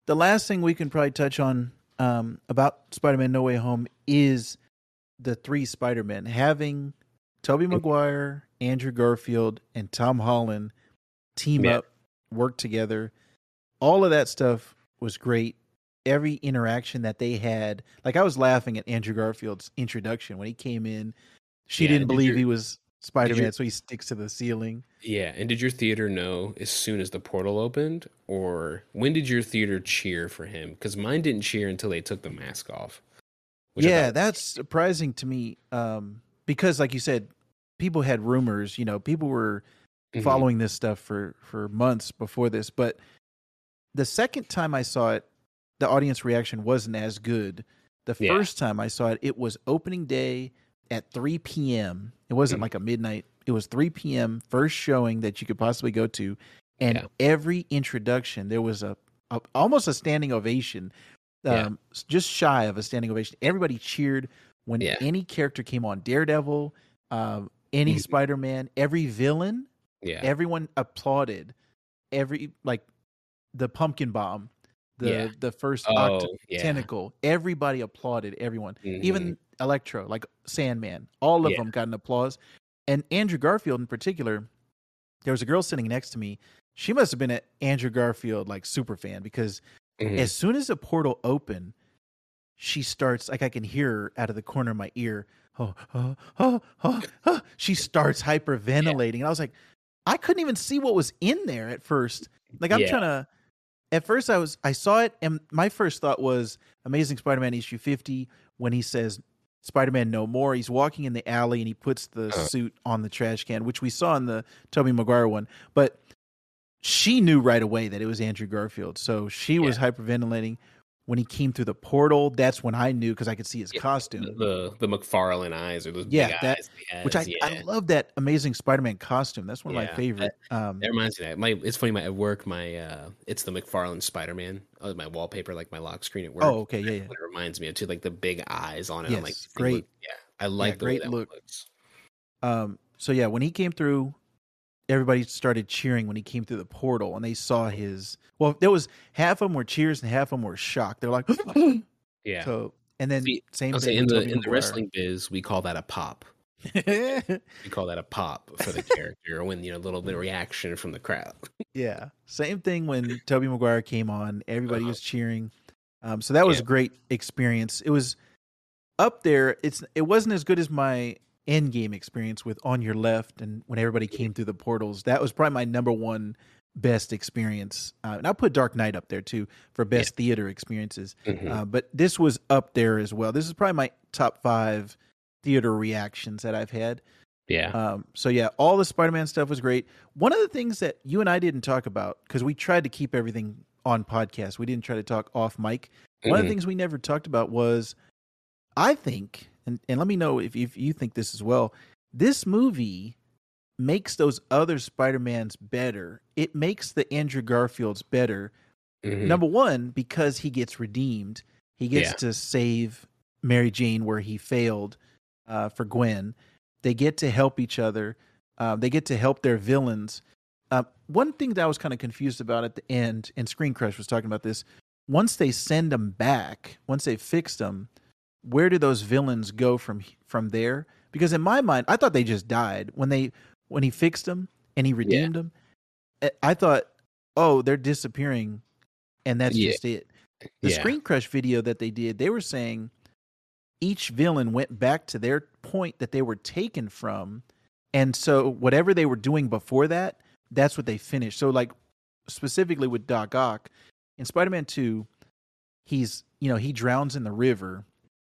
the last thing we can probably touch on um, about Spider-Man No Way Home is the three Spider-Men. Having Tobey Maguire, Andrew Garfield, and Tom Holland team yeah. up, work together. All of that stuff was great. Every interaction that they had, like I was laughing at Andrew Garfield's introduction when he came in. She yeah, didn't believe your, he was Spider-Man, your, so he sticks to the ceiling. Yeah, and did your theater know as soon as the portal opened, or when did your theater cheer for him? Because mine didn't cheer until they took the mask off. Yeah, that's surprising to me um, because, like you said, people had rumors. You know, people were mm-hmm. following this stuff for for months before this. But the second time I saw it, the audience reaction wasn't as good. The yeah. first time I saw it, it was opening day at three p.m. It wasn't mm-hmm. like a midnight. It was three p.m. first showing that you could possibly go to. And yeah. every introduction, there was a, a almost a standing ovation, um, yeah. just shy of a standing ovation. Everybody cheered when yeah. any character came on. Daredevil, um, any mm-hmm. Spider-Man, every villain, yeah. everyone applauded. Every, like the pumpkin bomb. The yeah. the first oh, octa- yeah. tentacle, everybody applauded everyone, mm-hmm. even Electro, like Sandman, all of yeah. them got an applause. And Andrew Garfield in particular, there was a girl sitting next to me. She must have been an Andrew Garfield like super fan because mm-hmm. as soon as the portal opened, she starts like I can hear her out of the corner of my ear. Oh, oh, oh, oh, oh. She starts hyperventilating, yeah. and I was like, I couldn't even see what was in there at first. Like I'm yeah. trying to. At first, I was I saw it, and my first thought was Amazing Spider-Man issue fifty when he says Spider-Man no more. He's walking in the alley, and he puts the uh. suit on the trash can, which we saw in the Tobey Maguire one. But she knew right away that it was Andrew Garfield, so she yeah. was hyperventilating. When he came through the portal, that's when I knew because I could see his yeah, costume. The, the McFarlane eyes or those yeah, big that, eyes. Has, which I, yeah. I love that Amazing Spider-Man costume. That's one of yeah, my favorite. That, um, that reminds me of that. My, it's funny, my, at work, my uh, it's the McFarlane Spider-Man. Oh, my wallpaper, like my lock screen at work. Oh, okay, yeah, yeah. What it reminds me of, too, like the big eyes on it. Yes, I'm like, great. Look, yeah, I like yeah, the great way that look. looks. Um, so, yeah, when he came through, everybody started cheering when he came through the portal and they saw his, well, there was half of them were cheers and half of them were shocked. They're like, yeah. So, and then See, same thing in the, in the wrestling biz, we call that a pop. You call that a pop for the character, when you know, little bit of reaction from the crowd. Yeah, same thing when Tobey Maguire came on, everybody uh-huh. was cheering. Um, so that was yeah. a great experience. It was up there. It's it wasn't as good as my Endgame experience with On Your Left, and when everybody came through the portals. That was probably my number one best experience. Uh, and I'll put Dark Knight up there too for best yeah. theater experiences. Mm-hmm. Uh, but this was up there as well. This is probably my top five theater reactions that I've had. Yeah. Um, so yeah, all the Spider-Man stuff was great. One of the things that you and I didn't talk about, because we tried to keep everything on podcast, we didn't try to talk off mic. Mm-hmm. One of the things we never talked about was, I think, and, and let me know if, if you think this as well, this movie makes those other Spider-Mans better. It makes the Andrew Garfields better. Mm-hmm. Number one, because he gets redeemed. He gets yeah. to save Mary Jane where he failed uh, for Gwen. They get to help each other. Uh, they get to help their villains. Uh, one thing that I was kind of confused about at the end, and Screen Crush was talking about this, once they send them back, once they fix them, where do those villains go from from there? Because in my mind, I thought they just died. When they when he fixed them and he redeemed yeah. them, I thought, oh, they're disappearing, and that's yeah. just it. The yeah. Screen Crush video that they did, they were saying each villain went back to their point that they were taken from, and so whatever they were doing before that, that's what they finished. So, like, specifically with Doc Ock, in Spider-Man two, he's, you know, he drowns in the river.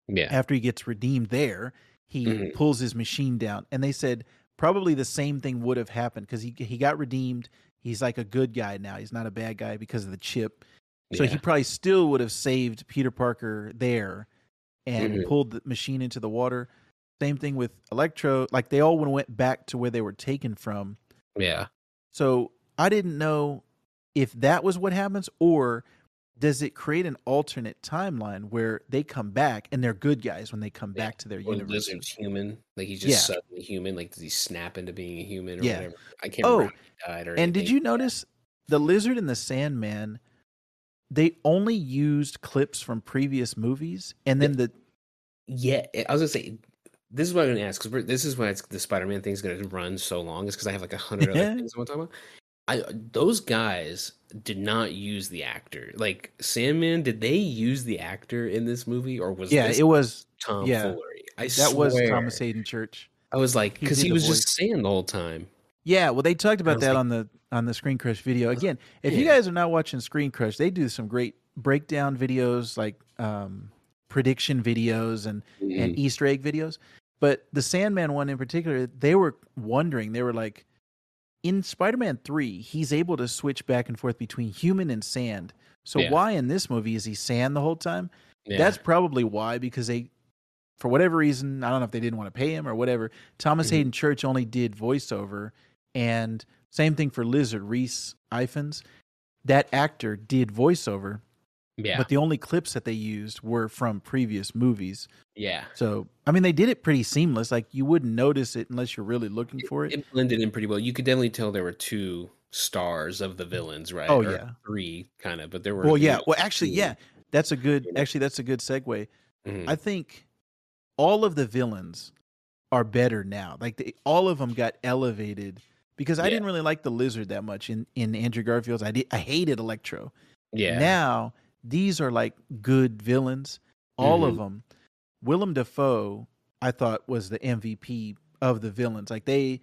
Yeah. After he gets redeemed there, he mm-hmm. pulls his machine down. And they said probably the same thing would have happened, because he he got redeemed. He's like a good guy now. He's not a bad guy because of the chip. Yeah. So he probably still would have saved Peter Parker there and mm-hmm. pulled the machine into the water. Same thing with Electro. Like, they all went back to where they were taken from. Yeah. So I didn't know if that was what happens, or does it create an alternate timeline where they come back and they're good guys when they come yeah. back to their or universe? Lizard's human, like he's just yeah. suddenly human. Like, does he snap into being a human or yeah. whatever? I can't oh, remember how he died or and anything. Did you notice the Lizard and the Sandman? They only used clips from previous movies, and then the, the yeah. I was gonna say, this is what I'm gonna ask, because this is why it's, the Spider-Man thing is gonna run so long. Is because I have like a hundred other things I want to talk about. I, those guys did not use the actor. Like, Sandman, did they use the actor in this movie, or was yeah, this it was Tom yeah, Foley? I that swear. was Thomas Hayden Church. I was like, because he, he was voice. just saying the whole time. Yeah, well, they talked about that like, on the on the Screen Crush video. Again, if yeah. you guys are not watching Screen Crush, they do some great breakdown videos, like um, prediction videos and mm. and Easter egg videos. But the Sandman one in particular, they were wondering. They were like, in Spider-Man three, he's able to switch back and forth between human and sand. So yeah. why in this movie is he sand the whole time? Yeah. That's probably why, because they, for whatever reason, I don't know if they didn't want to pay him or whatever, Thomas mm-hmm. Hayden Church only did voiceover. And same thing for Lizard, Reese Ifans. That actor did voiceover. Yeah. But the only clips that they used were from previous movies. Yeah. So, I mean, they did it pretty seamless. Like, you wouldn't notice it unless you're really looking it, for it. It blended in pretty well. You could definitely tell there were two stars of the villains, right? Oh, or yeah. Three, kind of. But there were... Well, yeah. Well, actually, two. yeah. That's a good... Actually, that's a good segue. Mm-hmm. I think all of the villains are better now. Like, they, all of them got elevated. Because I yeah. didn't really like the Lizard that much in, in Andrew Garfield's. I, did, I hated Electro. Yeah. Now... These are like good villains, all mm-hmm. of them. Willem Dafoe, I thought, was the M V P of the villains. Like, they,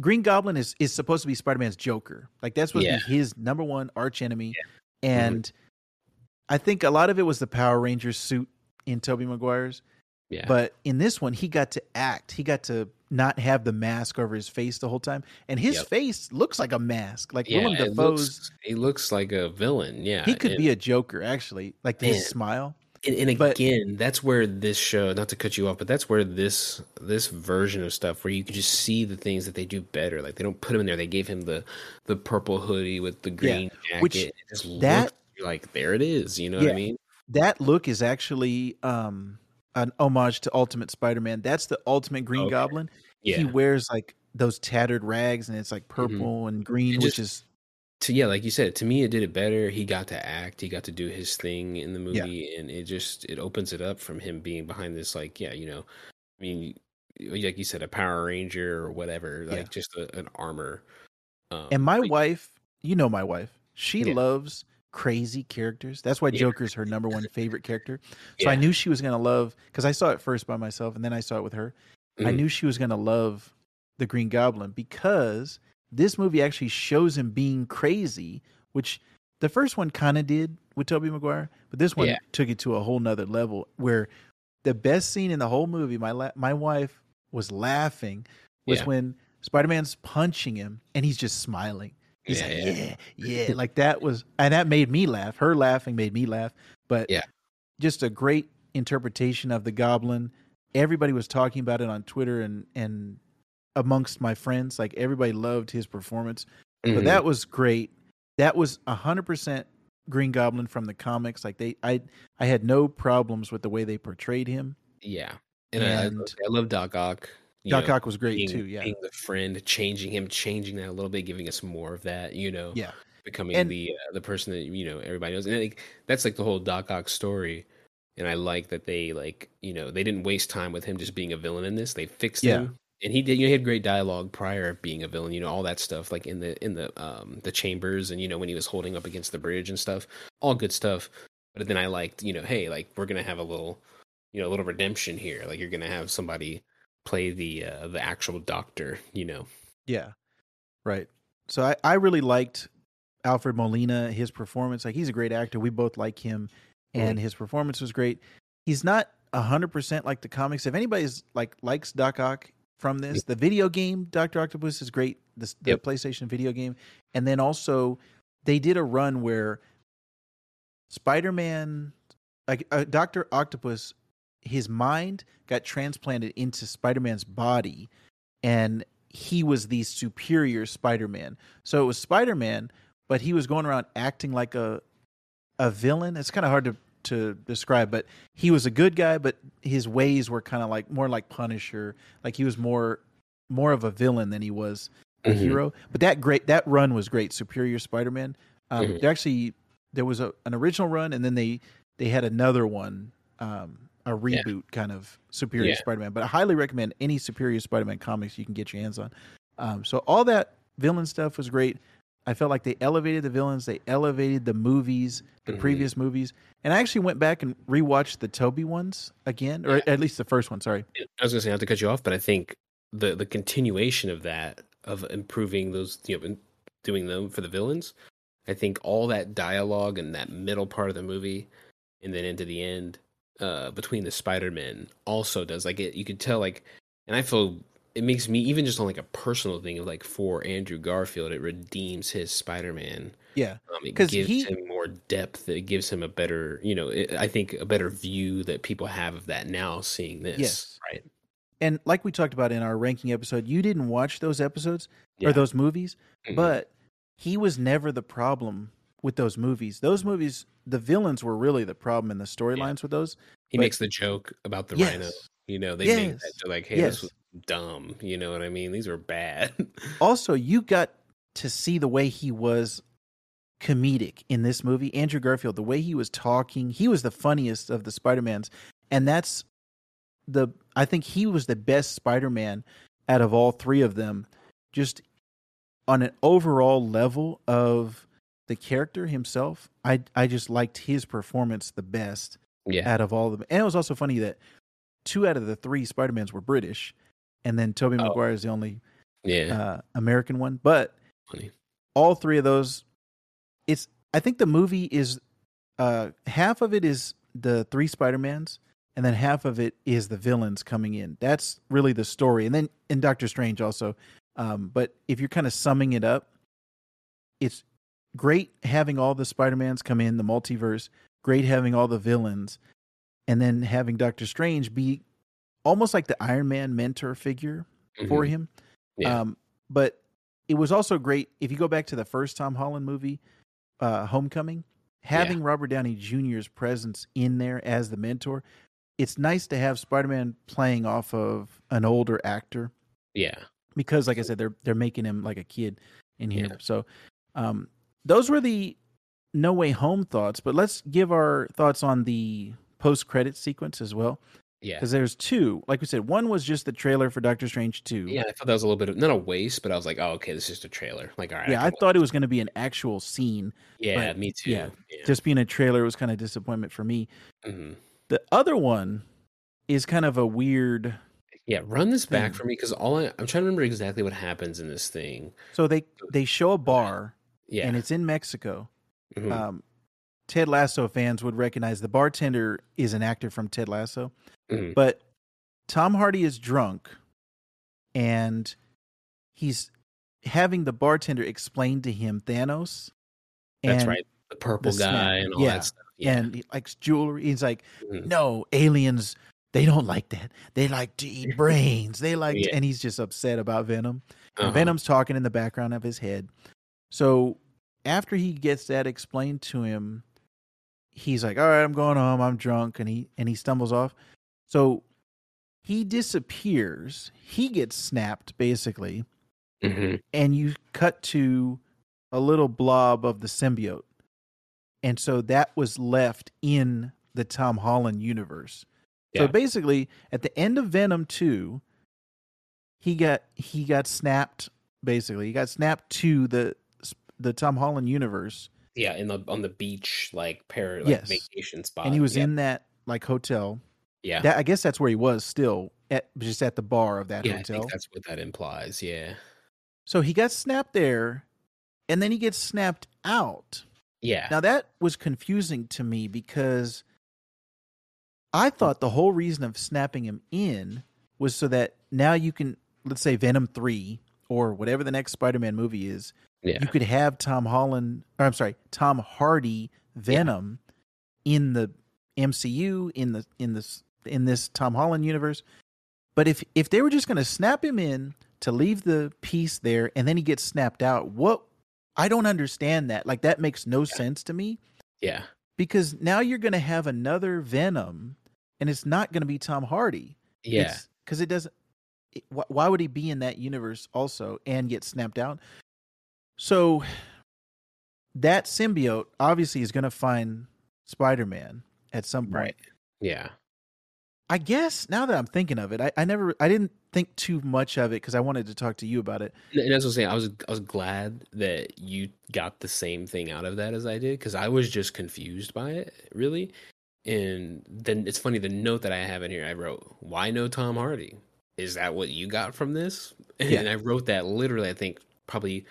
Green Goblin is, is supposed to be Spider-Man's Joker. Like, that's supposed yeah. to be his number one arch enemy. Yeah. And mm-hmm. I think a lot of it was the Power Rangers suit in Tobey Maguire's. Yeah. But in this one, he got to act. He got to not have the mask over his face the whole time. And his yep. face looks like a mask. Like, yeah, Willem Dafoe's. He looks like a villain, yeah. He could and, be a Joker, actually. Like, his and, smile. And, and but, again, that's where this show, not to cut you off, but that's where this this version of stuff, where you can just see the things that they do better. Like, they don't put him in there. They gave him the, the purple hoodie with the green yeah, jacket. Which, it just that, looked, you're like, there it is. You know yeah, what I mean? That look is actually... Um, an homage to Ultimate Spider-Man. That's the Ultimate Green okay. Goblin. Yeah. He wears like those tattered rags, and it's like purple mm-hmm. and green, and just, which is to, yeah, like you said, to me it did it better. He got to act. He got to do his thing in the movie, yeah. and it just it opens it up from him being behind this, like, yeah, you know, I mean, like you said, a Power Ranger or whatever, like yeah. just a, an armor. Um, and my like, wife, you know my wife, she yeah. loves crazy characters. That's why yeah. Joker's her number one favorite character. So yeah. I knew she was going to love, because I saw it first by myself and then I saw it with her. Mm-hmm. I knew she was going to love the Green Goblin because this movie actually shows him being crazy, which the first one kind of did with Tobey Maguire, but this one yeah. took it to a whole nother level where the best scene in the whole movie, my la- my wife was laughing, was yeah. when Spider-Man's punching him and he's just smiling. He's yeah, like, yeah, yeah, yeah. Like that was, and that made me laugh. Her laughing made me laugh. But yeah. just a great interpretation of the Goblin. Everybody was talking about it on Twitter and, and amongst my friends. Like everybody loved his performance. Mm-hmm. But that was great. That was one hundred percent Green Goblin from the comics. Like they, I, I had no problems with the way they portrayed him. Yeah. And, and I, I love Doc Ock. You Doc know, Ock was great being, too, yeah. Being the friend, changing him, changing that a little bit, giving us more of that, you know, yeah. becoming and, the uh, the person that, you know, everybody knows. And like, that's like the whole Doc Ock story. And I like that they like, you know, they didn't waste time with him just being a villain in this. They fixed yeah. him. And he did, you know, he had great dialogue prior of being a villain, you know, all that stuff, like in the, in the, um, the chambers and, you know, when he was holding up against the bridge and stuff, all good stuff. But then I liked, you know, hey, like we're going to have a little, you know, a little redemption here. Like you're going to have somebody play the uh, the actual doctor, you know. Yeah, right. So I, I really liked Alfred Molina, his performance. Like he's a great actor. We both like him, and mm. his performance was great. He's not one hundred percent like the comics. If anybody's like likes Doc Ock from this, yep. the video game Doctor Octopus is great. This, the yep. PlayStation video game, and then also they did a run where Spider-Man, like uh, Doctor Octopus. His mind got transplanted into Spider-Man's body, and he was the superior Spider-Man. So it was Spider-Man, but he was going around acting like a a villain. It's kind of hard to, to describe, but he was a good guy, but his ways were kind of like more like Punisher. Like he was more more of a villain than he was a mm-hmm. hero. But that great that run was great, Superior Spider-Man. Um, mm-hmm. Actually, there was a, an original run, and then they they had another one. Um, a reboot yeah. kind of Superior yeah. Spider-Man, but I highly recommend any Superior Spider-Man comics you can get your hands on. Um, so all that villain stuff was great. I felt like they elevated the villains. They elevated the movies, the mm-hmm. previous movies. And I actually went back and rewatched the Tobey ones again, or yeah. at least the first one. Sorry. I was going to say, I have to cut you off, but I think the, the continuation of that, of improving those, you know, doing them for the villains. I think all that dialogue and that middle part of the movie and then into the end, Uh, between the Spider-Men also does like it. You could tell like, and I feel it makes me even just on like a personal thing of like for Andrew Garfield, it redeems his Spider-Man. Yeah, um, it gives he, him more depth. It gives him a better, you know, it, I think a better view that people have of that now seeing this. Yes. Right. And like we talked about in our ranking episode, you didn't watch those episodes yeah. or those movies, mm-hmm. but he was never the problem with those movies. Those movies, the villains were really the problem in the storylines yeah. with those. He but, makes the joke about the yes. rhino. You know, they yes. make that to like, hey, yes. this was dumb. You know what I mean? These are bad. Also, you got to see the way he was comedic in this movie. Andrew Garfield, the way he was talking, he was the funniest of the Spider-Mans. And that's the, I think he was the best Spider-Man out of all three of them, just on an overall level of the character himself. I I just liked his performance the best yeah. out of all of them. And it was also funny that two out of the three Spider-Mans were British, and then Tobey oh. Maguire is the only yeah. uh, American one. But funny. All three of those, it's I think the movie is, uh, half of it is the three Spider-Mans, and then half of it is the villains coming in. That's really the story. And then in Doctor Strange also. Um, but if you're kind of summing it up, it's great having all the Spider-Mans come in, the multiverse, great having all the villains, and then having Doctor Strange be almost like the Iron Man mentor figure mm-hmm. for him. Yeah. Um, but it was also great, if you go back to the first Tom Holland movie, uh, Homecoming, having yeah. Robert Downey Junior's presence in there as the mentor, it's nice to have Spider-Man playing off of an older actor. Yeah. Because, like I said, they're they're making him like a kid in here. Yeah. So, um, those were the No Way Home thoughts, but let's give our thoughts on the post-credit sequence as well. Yeah. Because there's two. Like we said, one was just the trailer for Doctor Strange two. Yeah, I thought that was a little bit of, not a waste, but I was like, oh, okay, this is just a trailer. Like, all right. Yeah, I, I thought it was going to be an actual scene. Yeah, me too. Yeah, yeah. Just being a trailer was kind of disappointment for me. Mm-hmm. The other one is kind of a weird... Yeah, run this back thing. for me, because all I, I'm trying to remember exactly what happens in this thing. So they, they show a bar, yeah. and it's in Mexico. Mm-hmm. Um, Ted Lasso fans would recognize the bartender is an actor from Ted Lasso. Mm-hmm. But Tom Hardy is drunk, and he's having the bartender explain to him Thanos. That's right, the purple the guy and all yeah. that stuff. Yeah. And he likes jewelry. He's like, mm-hmm. no, aliens... They don't like that. They like to eat brains. They like, yeah. to, and he's just upset about Venom. And uh-huh. Venom's talking in the background of his head. So after he gets that explained to him, he's like, "All right, I'm going home. I'm drunk," and he and he stumbles off. So he disappears. He gets snapped, basically, mm-hmm. and you cut to a little blob of the symbiote, and so that was left in the Tom Holland universe. So yeah. basically, at the end of Venom two, he got he got snapped. Basically, he got snapped to the the Tom Holland universe. Yeah, in the on the beach, like pair, like yes. vacation spot, and he was yeah. in that like hotel. Yeah, that, I guess that's where he was still at, just at the bar of that yeah, hotel. I think that's what that implies. Yeah. So he got snapped there, and then he gets snapped out. Yeah. Now that was confusing to me because. I thought the whole reason of snapping him in was so that now you can, let's say Venom three or whatever the next Spider-Man movie is, yeah. you could have Tom Holland, or I'm sorry, Tom Hardy Venom yeah. in the M C U, in the in this in this Tom Holland universe. But if if they were just going to snap him in to leave the piece there and then he gets snapped out, what I don't understand that. Like that makes no yeah. sense to me. Yeah. Because now you're going to have another Venom. And it's not going to be Tom Hardy. Yeah. Because it doesn't... It, wh- why would he be in that universe also and get snapped out? So that symbiote obviously is going to find Spider-Man at some point. Right. Yeah. I guess now that I'm thinking of it, I, I never... I didn't think too much of it because I wanted to talk to you about it. And as I was saying, I was, I was glad that you got the same thing out of that as I did because I was just confused by it, really. And then it's funny, the note that I have in here, I wrote, why no Tom Hardy? Is that what you got from this? Yeah. And I wrote that literally, I think, probably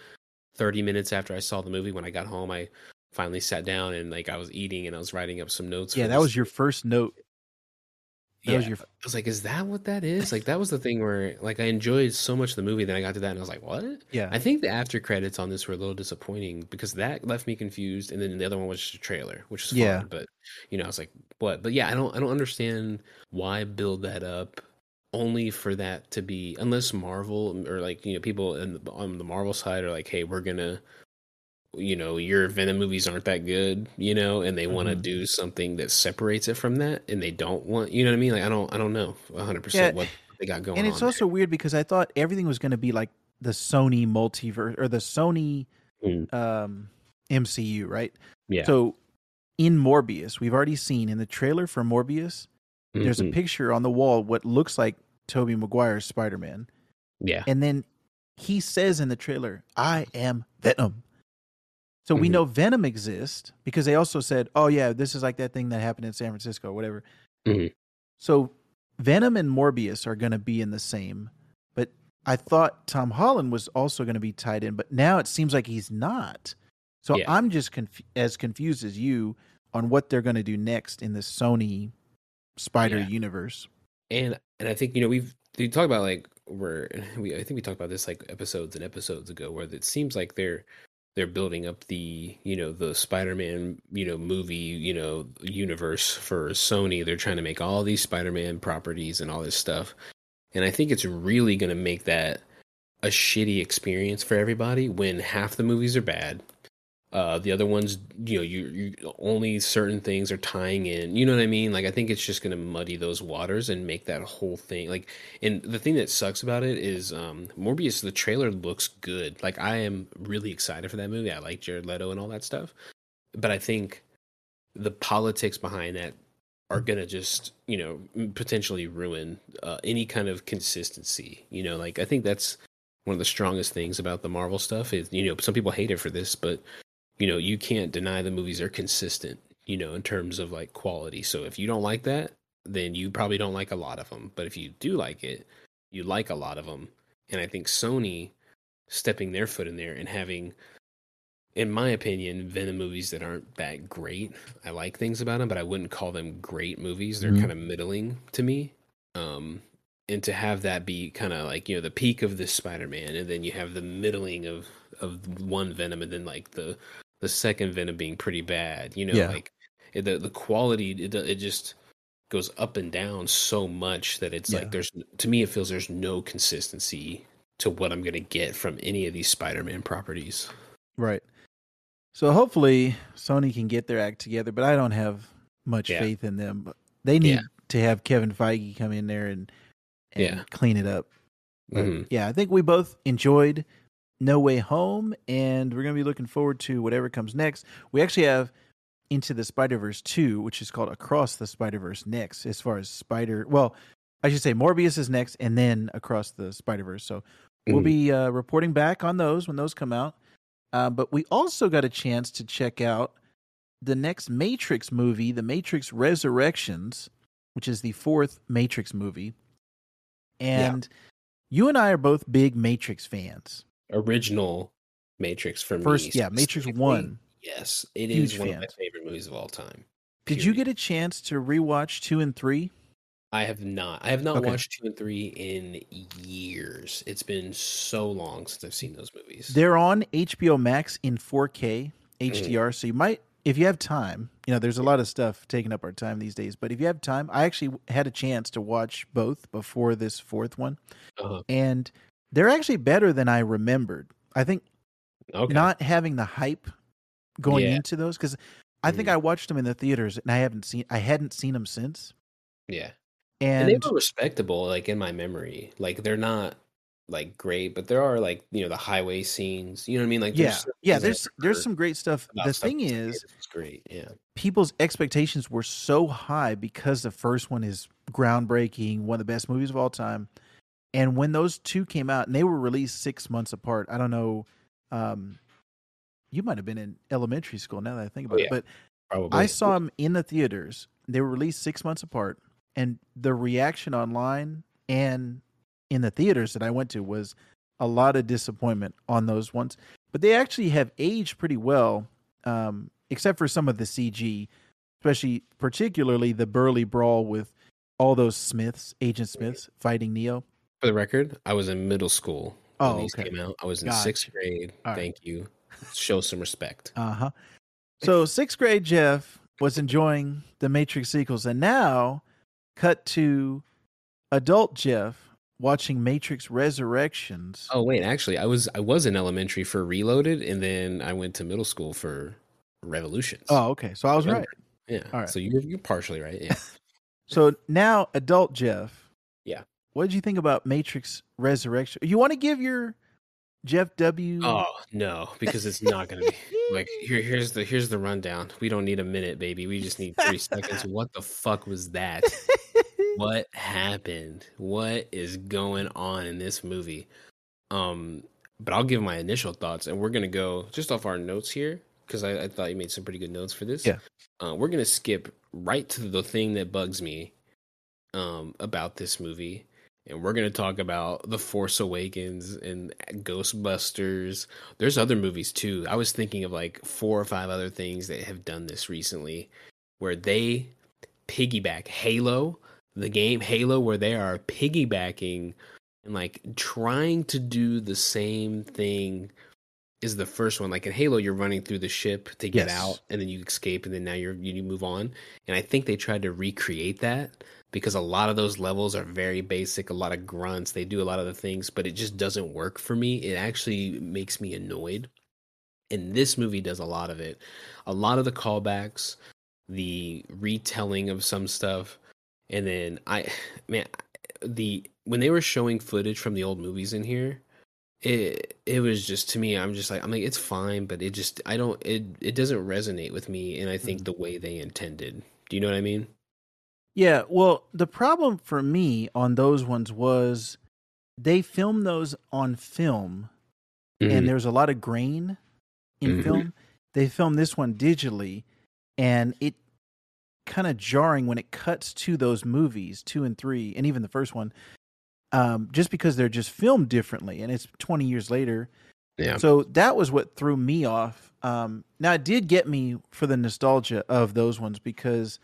thirty minutes after I saw the movie. When I got home, I finally sat down and like I was eating and I was writing up some notes. Yeah, that this. was your first note. That yeah. was your... I was like, is that what that is? Like, that was the thing where like I enjoyed so much the movie. Then I got to that and I was like, what? Yeah. I think the after credits on this were a little disappointing because that left me confused. And then the other one was just a trailer, which is yeah. fun. But, you know, I was like, what? But yeah, I don't I don't understand why build that up only for that to be, unless Marvel or like, you know, people in the, on the Marvel side are like, hey, we're going to, you know, your Venom movies aren't that good, you know, and they mm-hmm. want to do something that separates it from that, and they don't want, you know what I mean? Like, I don't, I don't know one hundred percent yeah. what they got going on. And it's on also there. weird because I thought everything was going to be like the Sony multiverse or the Sony mm. um, M C U, right? Yeah. So in Morbius, we've already seen in the trailer for Morbius, mm-hmm. there's a picture on the wall, what looks like Tobey Maguire's Spider-Man. Yeah. And then he says in the trailer, I am Venom. So we mm-hmm. know Venom exists because they also said, oh, yeah, this is like that thing that happened in San Francisco, whatever. Mm-hmm. So Venom and Morbius are going to be in the same. But I thought Tom Holland was also going to be tied in. But now it seems like he's not. So yeah. I'm just conf- as confused as you on what they're going to do next in the Sony Spider yeah. universe. And and I think, you know, we've we talked about like we're we I think we talked about this like episodes and episodes ago where it seems like they're. They're building up the, you know, the Spider-Man, you know, movie, you know, universe for Sony. They're trying to make all these Spider-Man properties and all this stuff. And I think it's really going to make that a shitty experience for everybody when half the movies are bad. Uh, the other ones, you know, you, you only certain things are tying in. You know what I mean? Like, I think it's just going to muddy those waters and make that whole thing. Like, and the thing that sucks about it is um, Morbius, the trailer looks good. Like, I am really excited for that movie. I like Jared Leto and all that stuff. But I think the politics behind that are going to just, you know, potentially ruin uh, any kind of consistency. You know, like, I think that's one of the strongest things about the Marvel stuff is, you know, some people hate it for this, but, you know, you can't deny the movies are consistent, you know, in terms of like quality. So if you don't like that, then you probably don't like a lot of them. But if you do like it, you like a lot of them. And I think Sony stepping their foot in there and having, in my opinion, Venom movies that aren't that great. I like things about them, but I wouldn't call them great movies. They're mm-hmm. kind of middling to me. Um, and to have that be kind of like, you know, the peak of this Spider-Man, and then you have the middling of, of one Venom, and then like the, the second Venom being pretty bad, you know, yeah. like the, the quality, it, it just goes up and down so much that it's yeah. like, there's, to me, it feels there's no consistency to what I'm going to get from any of these Spider-Man properties. Right. So hopefully Sony can get their act together, but I don't have much yeah. faith in them. But they need yeah. to have Kevin Feige come in there and, and yeah. clean it up. Mm-hmm. Yeah, I think we both enjoyed No Way Home, and we're going to be looking forward to whatever comes next. We actually have Into the Spider-Verse two, which is called Across the Spider-Verse next, as far as Spider... Well, I should say Morbius is next, and then Across the Spider-Verse. So mm-hmm. we'll be uh, reporting back on those when those come out. Uh, but we also got a chance to check out the next Matrix movie, The Matrix Resurrections, which is the fourth Matrix movie. And yeah. you and I are both big Matrix fans. Original Matrix for First, me. Yeah, Matrix one. Yes, it Huge is one fans. Of my favorite movies of all time. Period. Did you get a chance to rewatch two and three? I have not. I have not okay. watched two and three in years. It's been so long since I've seen those movies. They're on H B O Max in four K H D R, mm. so you might, if you have time, you know, there's a lot of stuff taking up our time these days, but if you have time, I actually had a chance to watch both before this fourth one, uh-huh. and they're actually better than I remembered. I think okay. not having the hype going yeah. into those, because I mm. think I watched them in the theaters, and I haven't seen, I hadn't seen them since. Yeah. And, and they were respectable, like in my memory. Like they're not like great, but there are like, you know, the highway scenes. You know what I mean? Like yeah, yeah. There's there's some great stuff. The thing is, it's great. Yeah, people's expectations were so high because the first one is groundbreaking, one of the best movies of all time. And when those two came out, and they were released six months apart, I don't know. Um, you might have been in elementary school now that I think about oh, yeah. it, but probably. I saw them in the theaters. They were released six months apart. And the reaction online and in the theaters that I went to was a lot of disappointment on those ones. But they actually have aged pretty well, um, except for some of the C G, especially particularly the burly brawl with all those Smiths, Agent Smiths fighting Neo. For the record, I was in middle school when oh, these okay. came out. I was in gotcha. sixth grade. All Thank right. you. Show some respect. Uh-huh. So sixth grade Jeff was enjoying the Matrix sequels, and now... Cut to adult Jeff watching Matrix Resurrections. Oh wait, actually, I was I was in elementary for Reloaded, and then I went to middle school for Revolutions. Oh, okay, so I was right. Yeah, all right. So you're you're partially right. Yeah. So now, adult Jeff. Yeah. What did you think about Matrix Resurrection? You want to give your Jeff W? Oh no, because it's not going to be like here. Here's the here's the rundown. We don't need a minute, baby. We just need three seconds. What the fuck was that? What happened? What is going on in this movie? Um, but I'll give my initial thoughts, and we're gonna go just off our notes here because I, I thought you made some pretty good notes for this. Yeah, uh, we're gonna skip right to the thing that bugs me um, about this movie, and we're gonna talk about The Force Awakens and Ghostbusters. There's other movies too. I was thinking of like four or five other things that have done this recently, where they piggyback Halo. The game Halo, where they are piggybacking and like trying to do the same thing is the first one. Like in Halo, you're running through the ship to get yes. out, and then you escape, and then now you're you move on. And I think they tried to recreate that because a lot of those levels are very basic, a lot of grunts. They do a lot of the things, but it just doesn't work for me. It actually makes me annoyed. And this movie does a lot of it. A lot of the callbacks, the retelling of some stuff. And then I, man, the when they were showing footage from the old movies in here, it it was just to me. I'm just like I'm like it's fine, but it just I don't it it doesn't resonate with me. And I think mm-hmm. the way they intended. Do you know what I mean? Yeah, well, the problem for me on those ones was they filmed those on film, mm-hmm. and there was a lot of grain in mm-hmm. film. They filmed this one digitally, and it kind of jarring when it cuts to those movies, two and three, and even the first one, um, just because they're just filmed differently, and it's twenty years later. Yeah. So that was what threw me off. Um, now, it did get me for the nostalgia of those ones because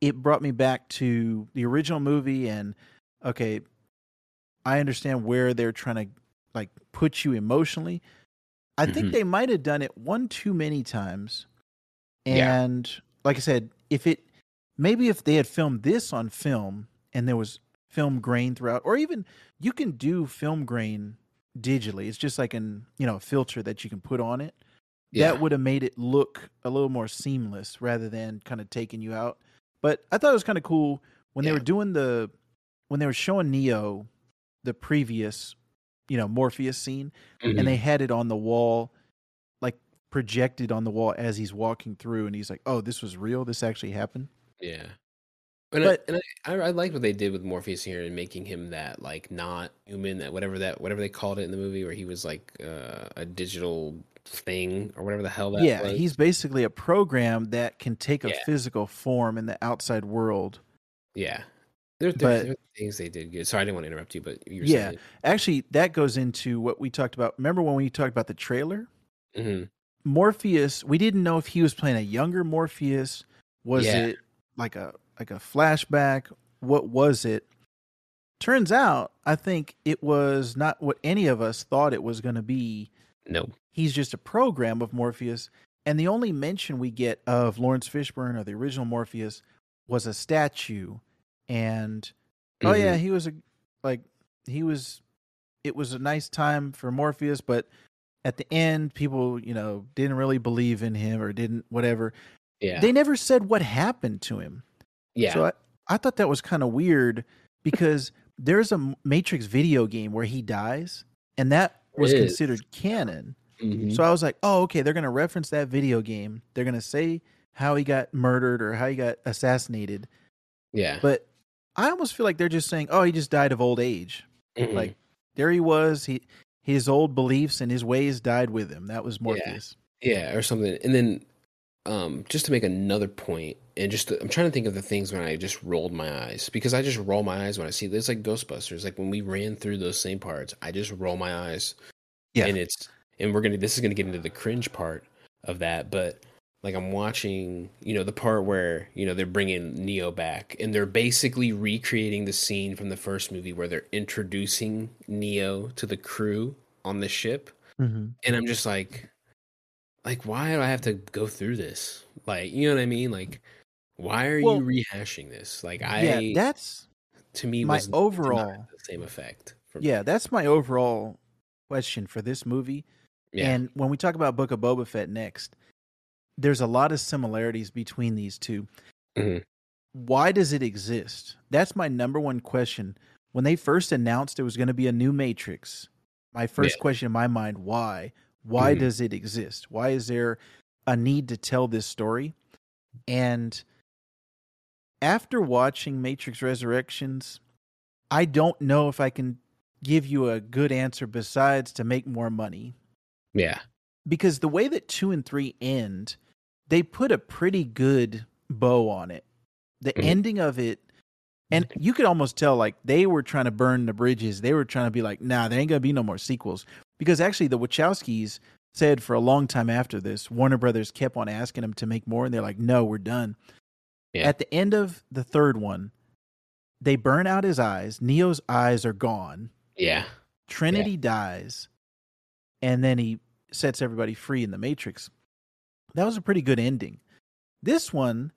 it brought me back to the original movie and, okay, I understand where they're trying to like put you emotionally. I mm-hmm. think they might have done it one too many times. And yeah. like I said, if it maybe if they had filmed this on film and there was film grain throughout, or even you can do film grain digitally. It's just like an, you know, a filter that you can put on it. Yeah. That would have made it look a little more seamless rather than kind of taking you out. But I thought it was kind of cool when yeah. they were doing the, when they were showing Neo the previous, you know, Morpheus scene, mm-hmm. and they had it on the wall, like projected on the wall as he's walking through, and he's like, oh, this was real? This actually happened? Yeah. And, but, I, and I, I liked what they did with Morpheus here in making him that, like, not human, that whatever that, whatever they called it in the movie, where he was like uh, a digital thing or whatever the hell that yeah was. He's basically a program that can take a yeah. physical form in the outside world. Yeah there, there, but, there are things they did good. Sorry, I didn't want to interrupt you, but you were yeah saying actually that goes into what we talked about. Remember when we talked about the trailer? Mm-hmm. Morpheus, we didn't know if he was playing a younger Morpheus. Was yeah. it like a like a flashback? What was it? Turns out I think it was not what any of us thought it was going to be. No. He's just a program of Morpheus, and the only mention we get of Lawrence Fishburne or the original Morpheus was a statue, and mm-hmm. oh yeah, he was a like he was. It was a nice time for Morpheus, but at the end, people you know didn't really believe in him or didn't whatever. Yeah, they never said what happened to him. Yeah, so I, I thought that was kind of weird because there's a Matrix video game where he dies, and that was considered canon. Mm-hmm. So I was like, oh, okay, they're going to reference that video game. They're going to say how he got murdered or how he got assassinated. Yeah. But I almost feel like they're just saying, oh, he just died of old age. Mm-hmm. Like, there he was. He His old beliefs and his ways died with him. That was Morpheus. Yeah, yeah or something. And then um, just to make another point, and just to, I'm trying to think of the things when I just rolled my eyes. Because I just roll my eyes when I see this. It's like Ghostbusters. Like, when we ran through those same parts, I just roll my eyes. Yeah. And it's... And we're gonna. This is gonna get into the cringe part of that, but like I'm watching, you know, the part where you know they're bringing Neo back, and they're basically recreating the scene from the first movie where they're introducing Neo to the crew on the ship, mm-hmm. and I'm just like, like why do I have to go through this? Like, you know what I mean? Like, why are well, you rehashing this? Like, I yeah, that's to me my was overall not the same effect. Yeah, me. That's my overall question for this movie. Yeah. And when we talk about Book of Boba Fett next, there's a lot of similarities between these two. Mm-hmm. Why does it exist? That's my number one question. When they first announced it was going to be a new Matrix, my first yeah. question in my mind, why? Why mm-hmm. does it exist? Why is there a need to tell this story? And after watching Matrix Resurrections, I don't know if I can give you a good answer besides to make more money. Yeah. Because the way that two and three end, they put a pretty good bow on it. The mm-hmm. ending of it, and you could almost tell like they were trying to burn the bridges. They were trying to be like, nah, there ain't going to be no more sequels. Because actually the Wachowskis said for a long time after this, Warner Brothers kept on asking them to make more. And they're like, no, we're done. Yeah. At the end of the third one, they burn out his eyes. Neo's eyes are gone. Yeah. Trinity yeah. dies. And then he sets everybody free in the Matrix. That was a pretty good ending. This one,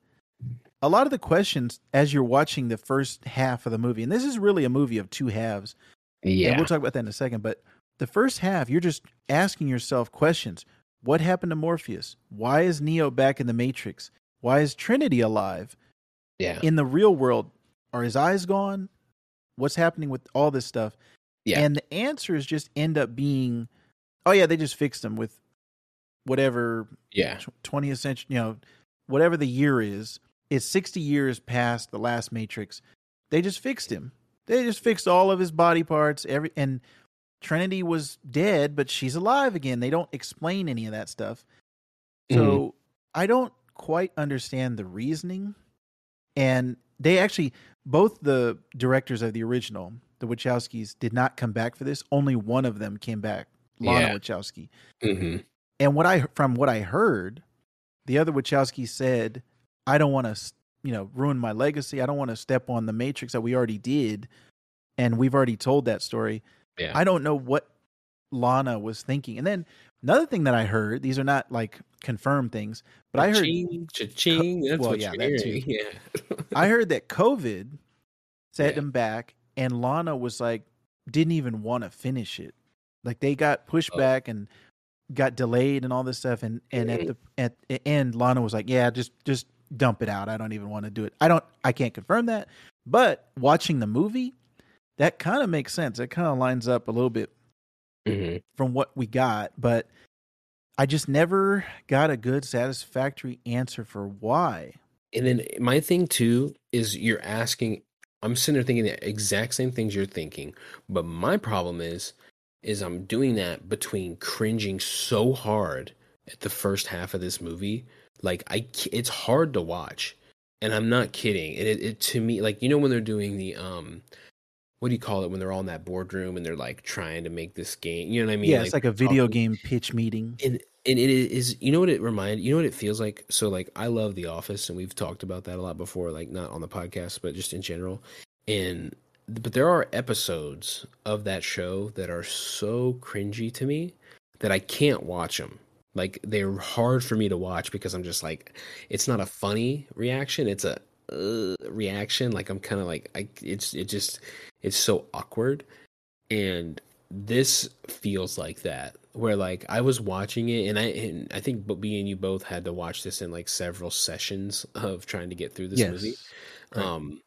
a lot of the questions as you're watching the first half of the movie, and this is really a movie of two halves. Yeah. And we'll talk about that in a second. But the first half, you're just asking yourself questions. What happened to Morpheus? Why is Neo back in the Matrix? Why is Trinity alive? Yeah. In the real world, are his eyes gone? What's happening with all this stuff? Yeah. And the answers just end up being, oh yeah, they just fixed them with whatever yeah. twentieth century, you know, whatever the year is. is sixty years past the last Matrix. They just fixed him. They just fixed all of his body parts. Every and Trinity was dead, but she's alive again. They don't explain any of that stuff. So mm. I don't quite understand the reasoning. And they actually, both the directors of the original, the Wachowskis, did not come back for this. Only one of them came back, Lana yeah. Wachowski. Mm-hmm. And what I from what I heard, the other Wachowski said, I don't want to, you know, ruin my legacy. I don't want to step on the Matrix that we already did. And we've already told that story. Yeah. I don't know what Lana was thinking. And then another thing that I heard, these are not like confirmed things, but cha-ching, I heard, cha-ching, that's well, what yeah, you're that too. Yeah. I heard that COVID set yeah. them back, and Lana was like, didn't even want to finish it. Like they got pushed oh. back and got delayed and all this stuff. And, and mm-hmm. at the at the end, Lana was like, yeah, just, just dump it out. I don't even want to do it. I don't, I can't confirm that, but watching the movie, that kind of makes sense. It kind of lines up a little bit mm-hmm. from what we got, but I just never got a good, satisfactory answer for why. And then my thing too is you're asking, I'm sitting there thinking the exact same things you're thinking, but my problem is, is I'm doing that between cringing so hard at the first half of this movie. Like I, it's hard to watch, and I'm not kidding. It, it, it to me, like, you know, when they're doing the, um, what do you call it when they're all in that boardroom and they're like trying to make this game? You know what I mean? Yeah, it's like, like a video talking. game pitch meeting. And and it is, you know what it reminds, you know what it feels like? So like I love The Office, and we've talked about that a lot before, like not on the podcast, but just in general. And but there are episodes of that show that are so cringy to me that I can't watch them. Like they're hard for me to watch because I'm just like, it's not a funny reaction. It's a Uh, reaction. Like I'm kind of like I. It's it just it's so awkward, and this feels like that. Where like I was watching it, and I and I think me and you both had to watch this in like several sessions of trying to get through this yes. movie. Right. Um,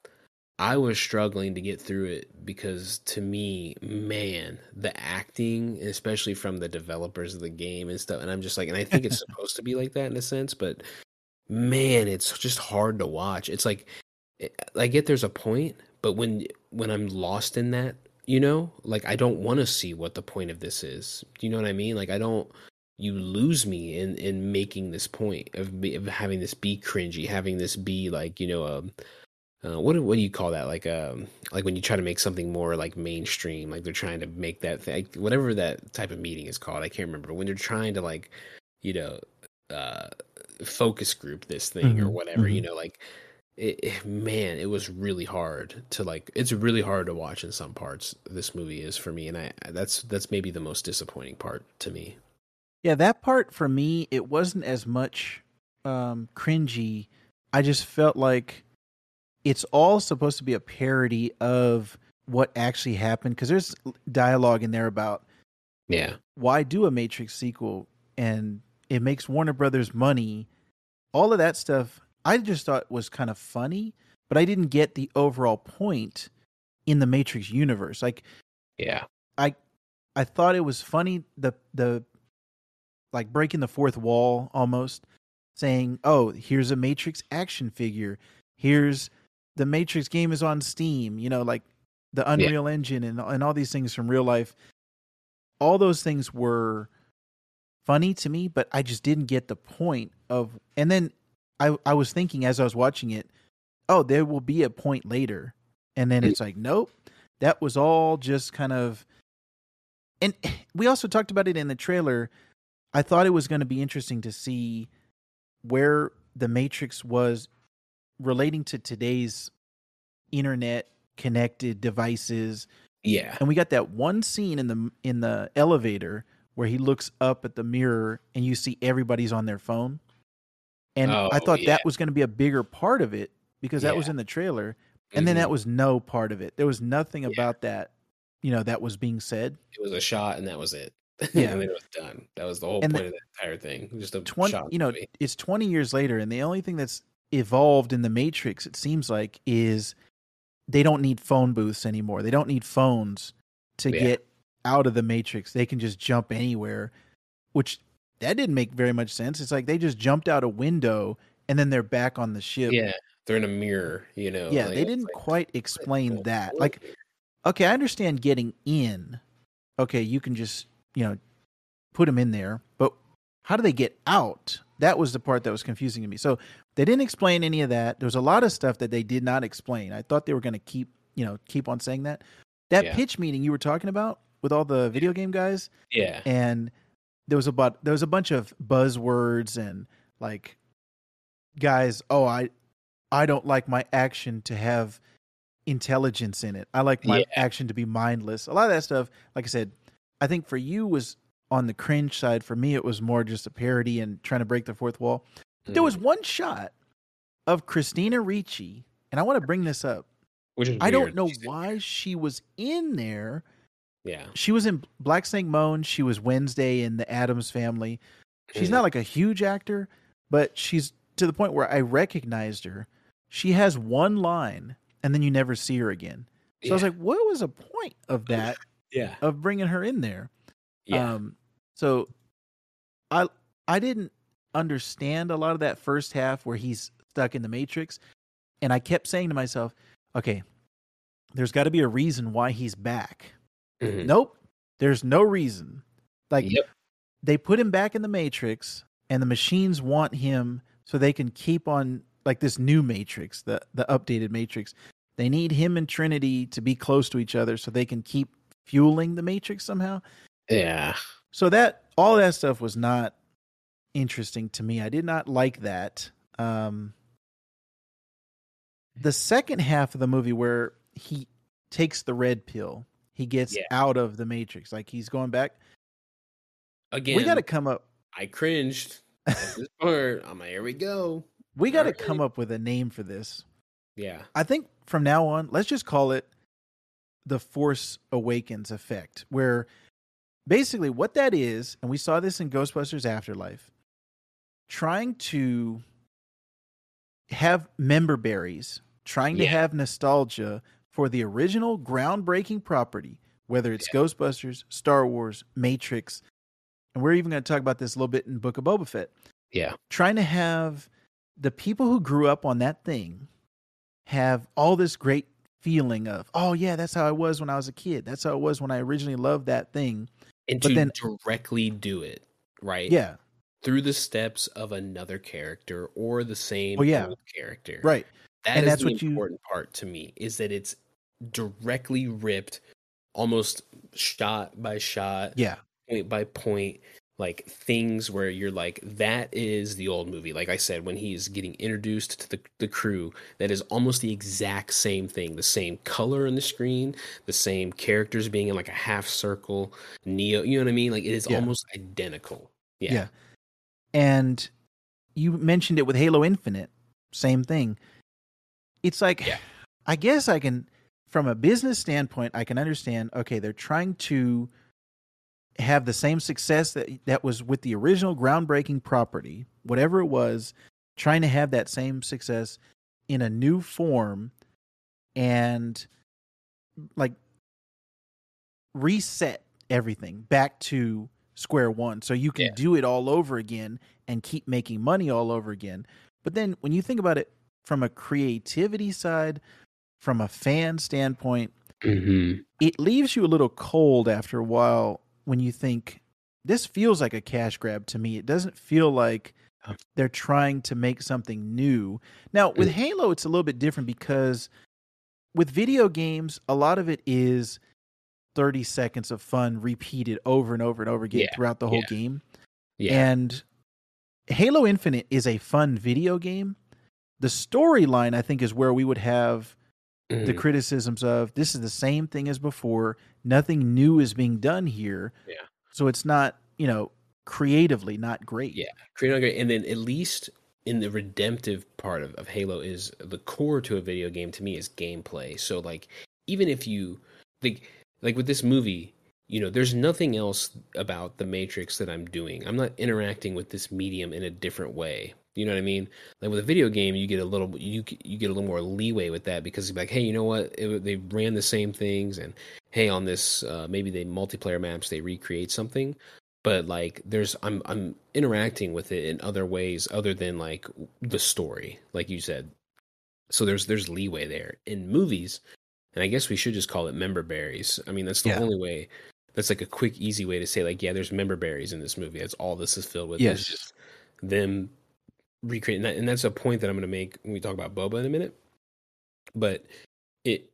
I was struggling to get through it because to me, man, the acting, especially from the developers of the game and stuff, and I'm just like, and I think it's supposed to be like that in a sense, but. Man, it's just hard to watch. It's like, I get there's a point, but when when I'm lost in that, you know, like I don't want to see what the point of this is. Do you know what I mean? Like I don't, you lose me in, in making this point of, of having this be cringy, having this be like, you know, um, uh, what what do you call that? Like um, like when you try to make something more like mainstream, like they're trying to make that thing, whatever that type of meeting is called. I can't remember when they're trying to like, you know, uh. focus group this thing mm-hmm. or whatever mm-hmm. you know like it, it, man it was really hard to like it's really hard to watch in some parts this movie is for me, and I that's that's maybe the most disappointing part to me. Yeah, that part for me, it wasn't as much um cringy. I just felt like it's all supposed to be a parody of what actually happened, because there's dialogue in there about yeah why do a Matrix sequel, and it makes Warner Brothers money. All of that stuff I just thought was kind of funny, but I didn't get the overall point in the Matrix universe. Like, yeah, I, I thought it was funny. The, the like breaking the fourth wall almost, saying, oh, here's a Matrix action figure. Here's the Matrix game is on Steam, you know, like the Unreal yeah. Engine and and all these things from real life. All those things were funny to me, but I just didn't get the point of, and then I, I was thinking as I was watching it, oh, there will be a point later. And then it's like, nope, that was all just kind of, and we also talked about it in the trailer. I thought it was going to be interesting to see where the Matrix was relating to today's internet connected devices. Yeah. And we got that one scene in the, in the elevator where he looks up at the mirror and you see everybody's on their phone. And oh, I thought yeah. that was going to be a bigger part of it because yeah. that was in the trailer. And mm-hmm. then that was no part of it. There was nothing yeah. about that, you know, that was being said. It was a shot and that was it. Yeah. And then it was done. That was the whole and point the, of that entire thing. Just a twenty, shot. You know, movie. It's twenty years later. And the only thing that's evolved in the Matrix, it seems like, is they don't need phone booths anymore. They don't need phones to yeah. get out of the Matrix. They can just jump anywhere, which that didn't make very much sense. It's like they just jumped out a window and then they're back on the ship. Yeah, they're in a mirror, you know. Yeah, like, they didn't like, quite explain like, that. Like, okay, I understand getting in. Okay, you can just, you know, put them in there. But how do they get out? That was the part that was confusing to me. So they didn't explain any of that. There was a lot of stuff that they did not explain. I thought they were going to keep, you know, keep on saying that. That yeah. pitch meeting you were talking about with all the video game guys. Yeah. And there was about there was a bunch of buzzwords and like guys, oh, I I don't like my action to have intelligence in it. I like my yeah. action to be mindless. A lot of that stuff, like I said, I think for you was on the cringe side. For me, it was more just a parody and trying to break the fourth wall. Mm. There was one shot of Christina Ricci, and I want to bring this up. Which is I weird. don't know She's why she was in there. Yeah. She was in Black Snake Moan. She was Wednesday in the Addams Family. She's mm. not like a huge actor, but she's to the point where I recognized her. She has one line, and then you never see her again. So yeah. I was like, what was the point of that? yeah. Of bringing her in there. Yeah. Um, so I I didn't understand a lot of that first half where he's stuck in the Matrix. And I kept saying to myself, okay, there's got to be a reason why he's back. Mm-hmm. Nope. There's no reason. Like yep. they put him back in the Matrix and the machines want him so they can keep on like this new Matrix, the, the updated Matrix. They need him and Trinity to be close to each other so they can keep fueling the Matrix somehow. Yeah. So that all that stuff was not interesting to me. I did not like that. Um, the second half of the movie where he takes the red pill, he gets yeah. out of the Matrix. Like he's going back again. We got to come up. I cringed. Or I'm like, here we go. We got to come up with a name for this. Yeah. I think from now on, let's just call it the Force Awakens effect, where basically what that is, and we saw this in Ghostbusters Afterlife, trying to have member berries, trying yeah. to have nostalgia for the original groundbreaking property, whether it's yeah. Ghostbusters, Star Wars, Matrix, and we're even going to talk about this a little bit in Book of Boba Fett. Yeah. Trying to have the people who grew up on that thing have all this great feeling of, oh yeah, that's how I was when I was a kid. That's how it was when I originally loved that thing. And but to then, directly do it, right? Yeah. Through the steps of another character or the same oh, yeah. old character. Right. That and is that's the what important you... part to me, is that it's directly ripped, almost shot by shot, yeah. point by point, like things where you're like, that is the old movie. Like I said, when he is getting introduced to the, the crew, that is almost the exact same thing. The same color on the screen, the same characters being in like a half circle, Neo, you know what I mean? Like it is yeah. almost identical. Yeah. yeah. And you mentioned it with Halo Infinite, same thing. It's like, yeah. I guess I can, from a business standpoint, I can understand, okay, they're trying to have the same success that, that was with the original groundbreaking property, whatever it was, trying to have that same success in a new form and like reset everything back to square one. So you can yeah. do it all over again and keep making money all over again. But then when you think about it, from a creativity side, from a fan standpoint, mm-hmm. it leaves you a little cold after a while when you think, this feels like a cash grab to me. It doesn't feel like they're trying to make something new. Now, with Halo, it's a little bit different because with video games, a lot of it is thirty seconds of fun repeated over and over and over again yeah. throughout the whole yeah. game. Yeah. And Halo Infinite is a fun video game. The storyline, I think, is where we would have mm. the criticisms of, this is the same thing as before. Nothing new is being done here. Yeah. So it's not, you know, creatively not great. Yeah. Creatively, and then at least in the redemptive part of, of Halo is the core to a video game to me is gameplay. So like, even if you like, like with this movie, you know, there's nothing else about the Matrix that I'm doing. I'm not interacting with this medium in a different way. You know what I mean? Like with a video game, you get a little you you get a little more leeway with that because it's like, hey, you know what? It, they ran the same things, and hey, on this uh, maybe they multiplayer maps they recreate something, but like there's I'm I'm interacting with it in other ways other than like the story, like you said. So there's there's leeway there in movies, and I guess we should just call it member berries. I mean, that's the yeah. only way. That's like a quick, easy way to say, like, yeah, there's member berries in this movie. That's all this is filled with. Yes. It's just them recreating that. And that's a point that I'm going to make when we talk about Boba in a minute. But it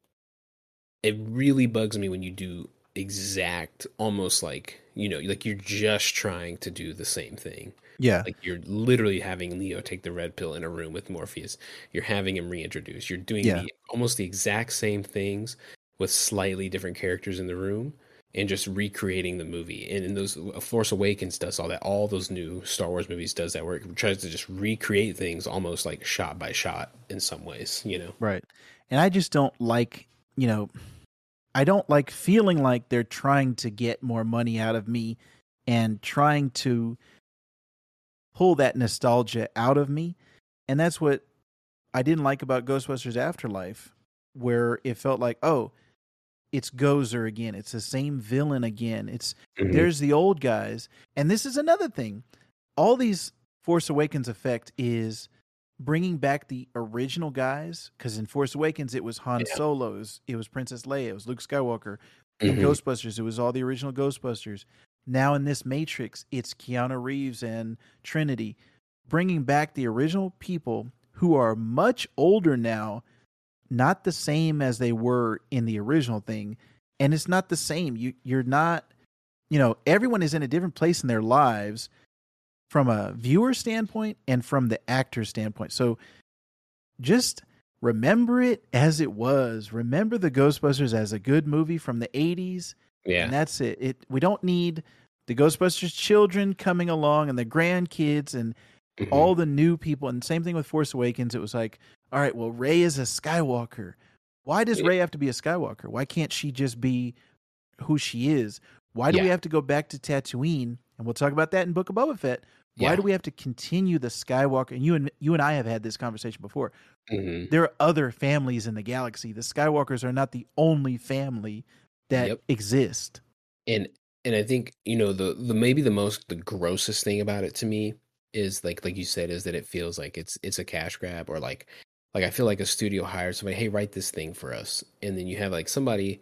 it really bugs me when you do exact, almost like, you know, like you're just trying to do the same thing. Yeah. Like you're literally having Leo take the red pill in a room with Morpheus. You're having him reintroduce. You're doing yeah. the, almost the exact same things with slightly different characters in the room. And just recreating the movie, and in those, Force Awakens does all that. All those new Star Wars movies does that, where it tries to just recreate things almost like shot by shot in some ways, you know. Right, and I just don't like, you know, I don't like feeling like they're trying to get more money out of me and trying to pull that nostalgia out of me, and that's what I didn't like about Ghostbusters Afterlife, where it felt like, oh, it's Gozer again. It's the same villain again. It's mm-hmm. there's the old guys. And this is another thing. All these Force Awakens effect is bringing back the original guys. Because in Force Awakens, it was Han yeah. Solo's. It was Princess Leia. It was Luke Skywalker. Mm-hmm. In Ghostbusters, it was all the original Ghostbusters. Now in this Matrix, it's Keanu Reeves and Trinity. Bringing back the original people who are much older now, not the same as they were in the original thing. And it's not the same. You, you're not, you know, everyone is in a different place in their lives from a viewer standpoint and from the actor standpoint. So just remember it as it was. Remember the Ghostbusters as a good movie from the eighties. Yeah. And that's it. It, we don't need the Ghostbusters children coming along and the grandkids and mm-hmm. all the new people. And same thing with Force Awakens. It was like, all right, well, Rey is a Skywalker. Why does yeah. Rey have to be a Skywalker? Why can't she just be who she is? Why do yeah. we have to go back to Tatooine? And we'll talk about that in Book of Boba Fett. Why yeah. do we have to continue the Skywalker? And you and you and I have had this conversation before. Mm-hmm. There are other families in the galaxy. The Skywalkers are not the only family that yep. exist. And and I think, you know, the the maybe the most the grossest thing about it to me is like like you said, is that it feels like it's it's a cash grab, or like Like, I feel like a studio hired somebody, hey, write this thing for us. And then you have, like, somebody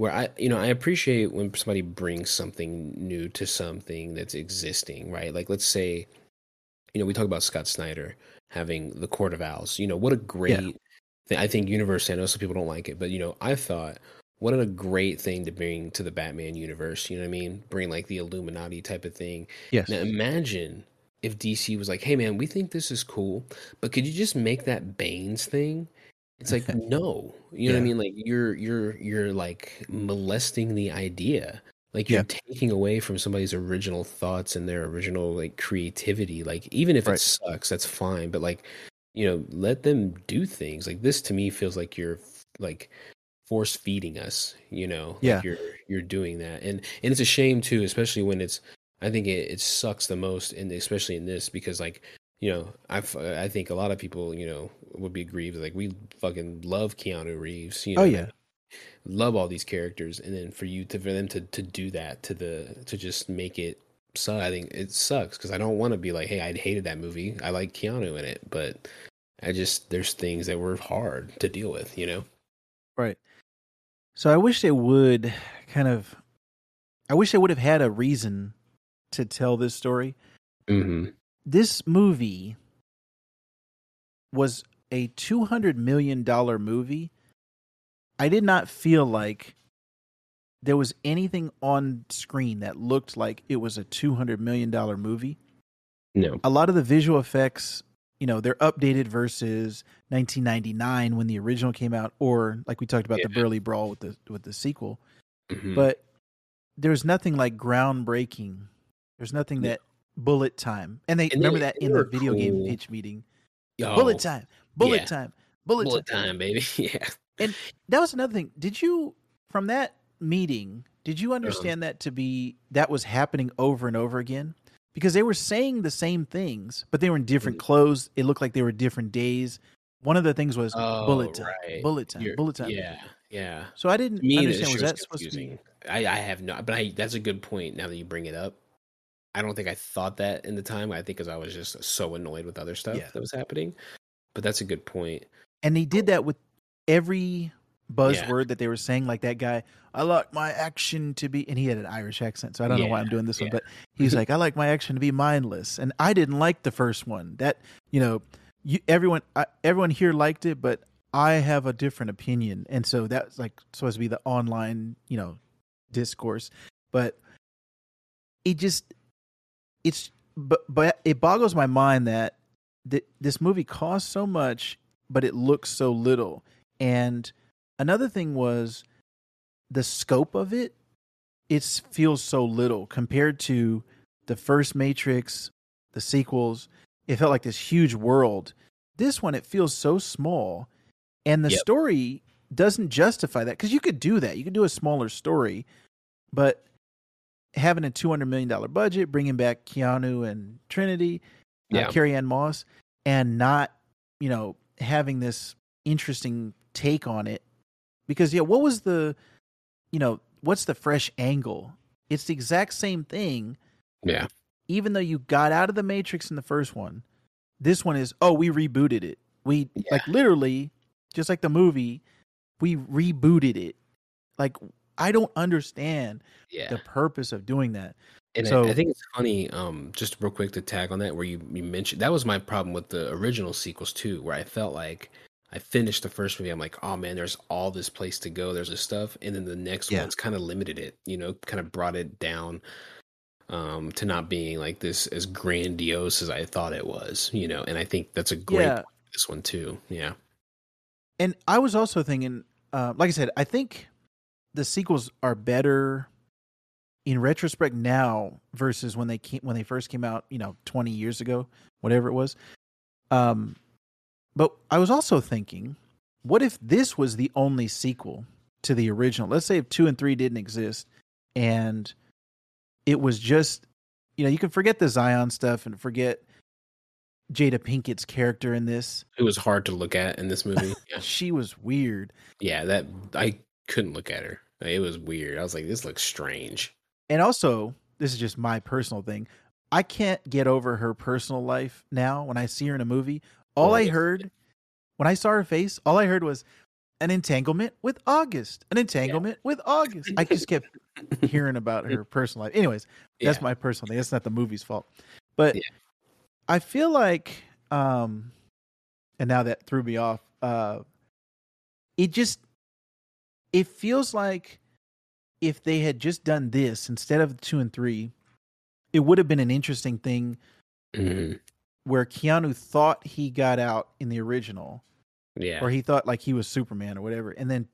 where I, you know, I appreciate when somebody brings something new to something that's existing, right? Like, let's say, you know, we talk about Scott Snyder having the Court of Owls. You know, what a great yeah. thing. I think universe, I know some people don't like it, but, you know, I thought, what a great thing to bring to the Batman universe. You know what I mean? Bring, like, the Illuminati type of thing. Yes. Now, imagine if D C was like, hey, man, we think this is cool, but could you just make that Bane's thing? It's like, no. You know yeah. what I mean? Like, you're, you're, you're like molesting the idea. Like, you're yeah. taking away from somebody's original thoughts and their original, like, creativity. Like, even if right. it sucks, that's fine. But, like, you know, let them do things. Like, this to me feels like you're, like, force feeding us, you know? Like, yeah. you're, you're doing that. And, and it's a shame, too, especially when it's, I think it, it sucks the most, and especially in this, because, like, you know, I I think a lot of people, you know, would be aggrieved. Like, we fucking love Keanu Reeves. You know, oh yeah, love all these characters, and then for you to for them to, to do that to the to just make it suck, I think it sucks, because I don't want to be like, hey, I hated that movie. I like Keanu in it, but I just there's things that were hard to deal with, you know. Right. So I wish they would kind of, I wish they would have had a reason to tell this story. Mm-hmm. This movie was a two hundred million dollars movie. I did not feel like there was anything on screen that looked like it was a two hundred million dollars movie. No. A lot of the visual effects, you know, they're updated versus nineteen ninety-nine when the original came out, or like we talked about yeah. the Burly Brawl with the, with the sequel. Mm-hmm. But there's nothing like groundbreaking. There's nothing that bullet time. And they and remember they, that they in the video cool. game pitch meeting. Yo, bullet time. Bullet yeah. time. Bullet, bullet time. time, baby. Yeah. And that was another thing. Did you, from that meeting, did you understand um, that to be, that was happening over and over again? Because they were saying the same things, but they were in different clothes. It looked like they were different days. One of the things was oh, bullet time. Right. Bullet time. You're, bullet time. Yeah. Yeah. So I didn't Me understand. Was that confusing. supposed to be? I, I have not, but I, that's a good point now that you bring it up. I don't think I thought that in the time. I think because I was just so annoyed with other stuff yeah. that was happening. But that's a good point. And they did that with every buzzword yeah. that they were saying. Like that guy, I like my action to be, and he had an Irish accent, so I don't yeah. know why I'm doing this yeah. one, but he's like, I like my action to be mindless. And I didn't like the first one. That, you know, you, everyone, I, everyone here liked it, but I have a different opinion. And so that's like supposed to be the online, you know, discourse, but it just, it's, but, but it boggles my mind that th- this movie costs so much, but it looks so little. And another thing was the scope of it. It feels so little compared to the first Matrix, the sequels. It felt like this huge world. This one, it feels so small. And the yep. story doesn't justify that, because you could do that. You could do a smaller story, but having a two hundred million dollars budget, bringing back Keanu and Trinity, yeah. uh, Carrie-Anne Moss, and not, you know, having this interesting take on it. Because, yeah, what was the, you know, what's the fresh angle? It's the exact same thing. Yeah. Even though you got out of the Matrix in the first one, this one is, oh, we rebooted it. We, yeah. like, literally, just like the movie, we rebooted it. Like, I don't understand yeah. the purpose of doing that. And so, I, I think it's funny, um, just real quick to tag on that, where you, you mentioned, that was my problem with the original sequels too, where I felt like I finished the first movie. I'm like, oh man, there's all this place to go. There's this stuff. And then the next yeah. one's kind of limited it, you know, kind of brought it down um, to not being like this as grandiose as I thought it was, you know? And I think that's a great yeah. point for this one too. Yeah. And I was also thinking, uh, like I said, I think the sequels are better in retrospect now versus when they came, when they first came out, you know, twenty years ago, whatever it was. Um, but I was also thinking, what if this was the only sequel to the original? Let's say if two and three didn't exist, and it was just, you know, you can forget the Zion stuff and forget Jada Pinkett's character in this. It was hard to look at in this movie. Yeah. She was weird. Yeah, that I couldn't look at her. It was weird. I was like, this looks strange. And also, this is just my personal thing. I can't get over her personal life now when I see her in a movie. All I heard, when I saw her face, all I heard was an entanglement with August. An entanglement yeah. with August. I just kept hearing about her personal life. Anyways, that's yeah. my personal thing. That's not the movie's fault. But yeah. I feel like, um, and now that threw me off, uh, it just, it feels like if they had just done this instead of two and three, it would have been an interesting thing mm-hmm. where Keanu thought he got out in the original, yeah, or he thought like he was Superman or whatever. And then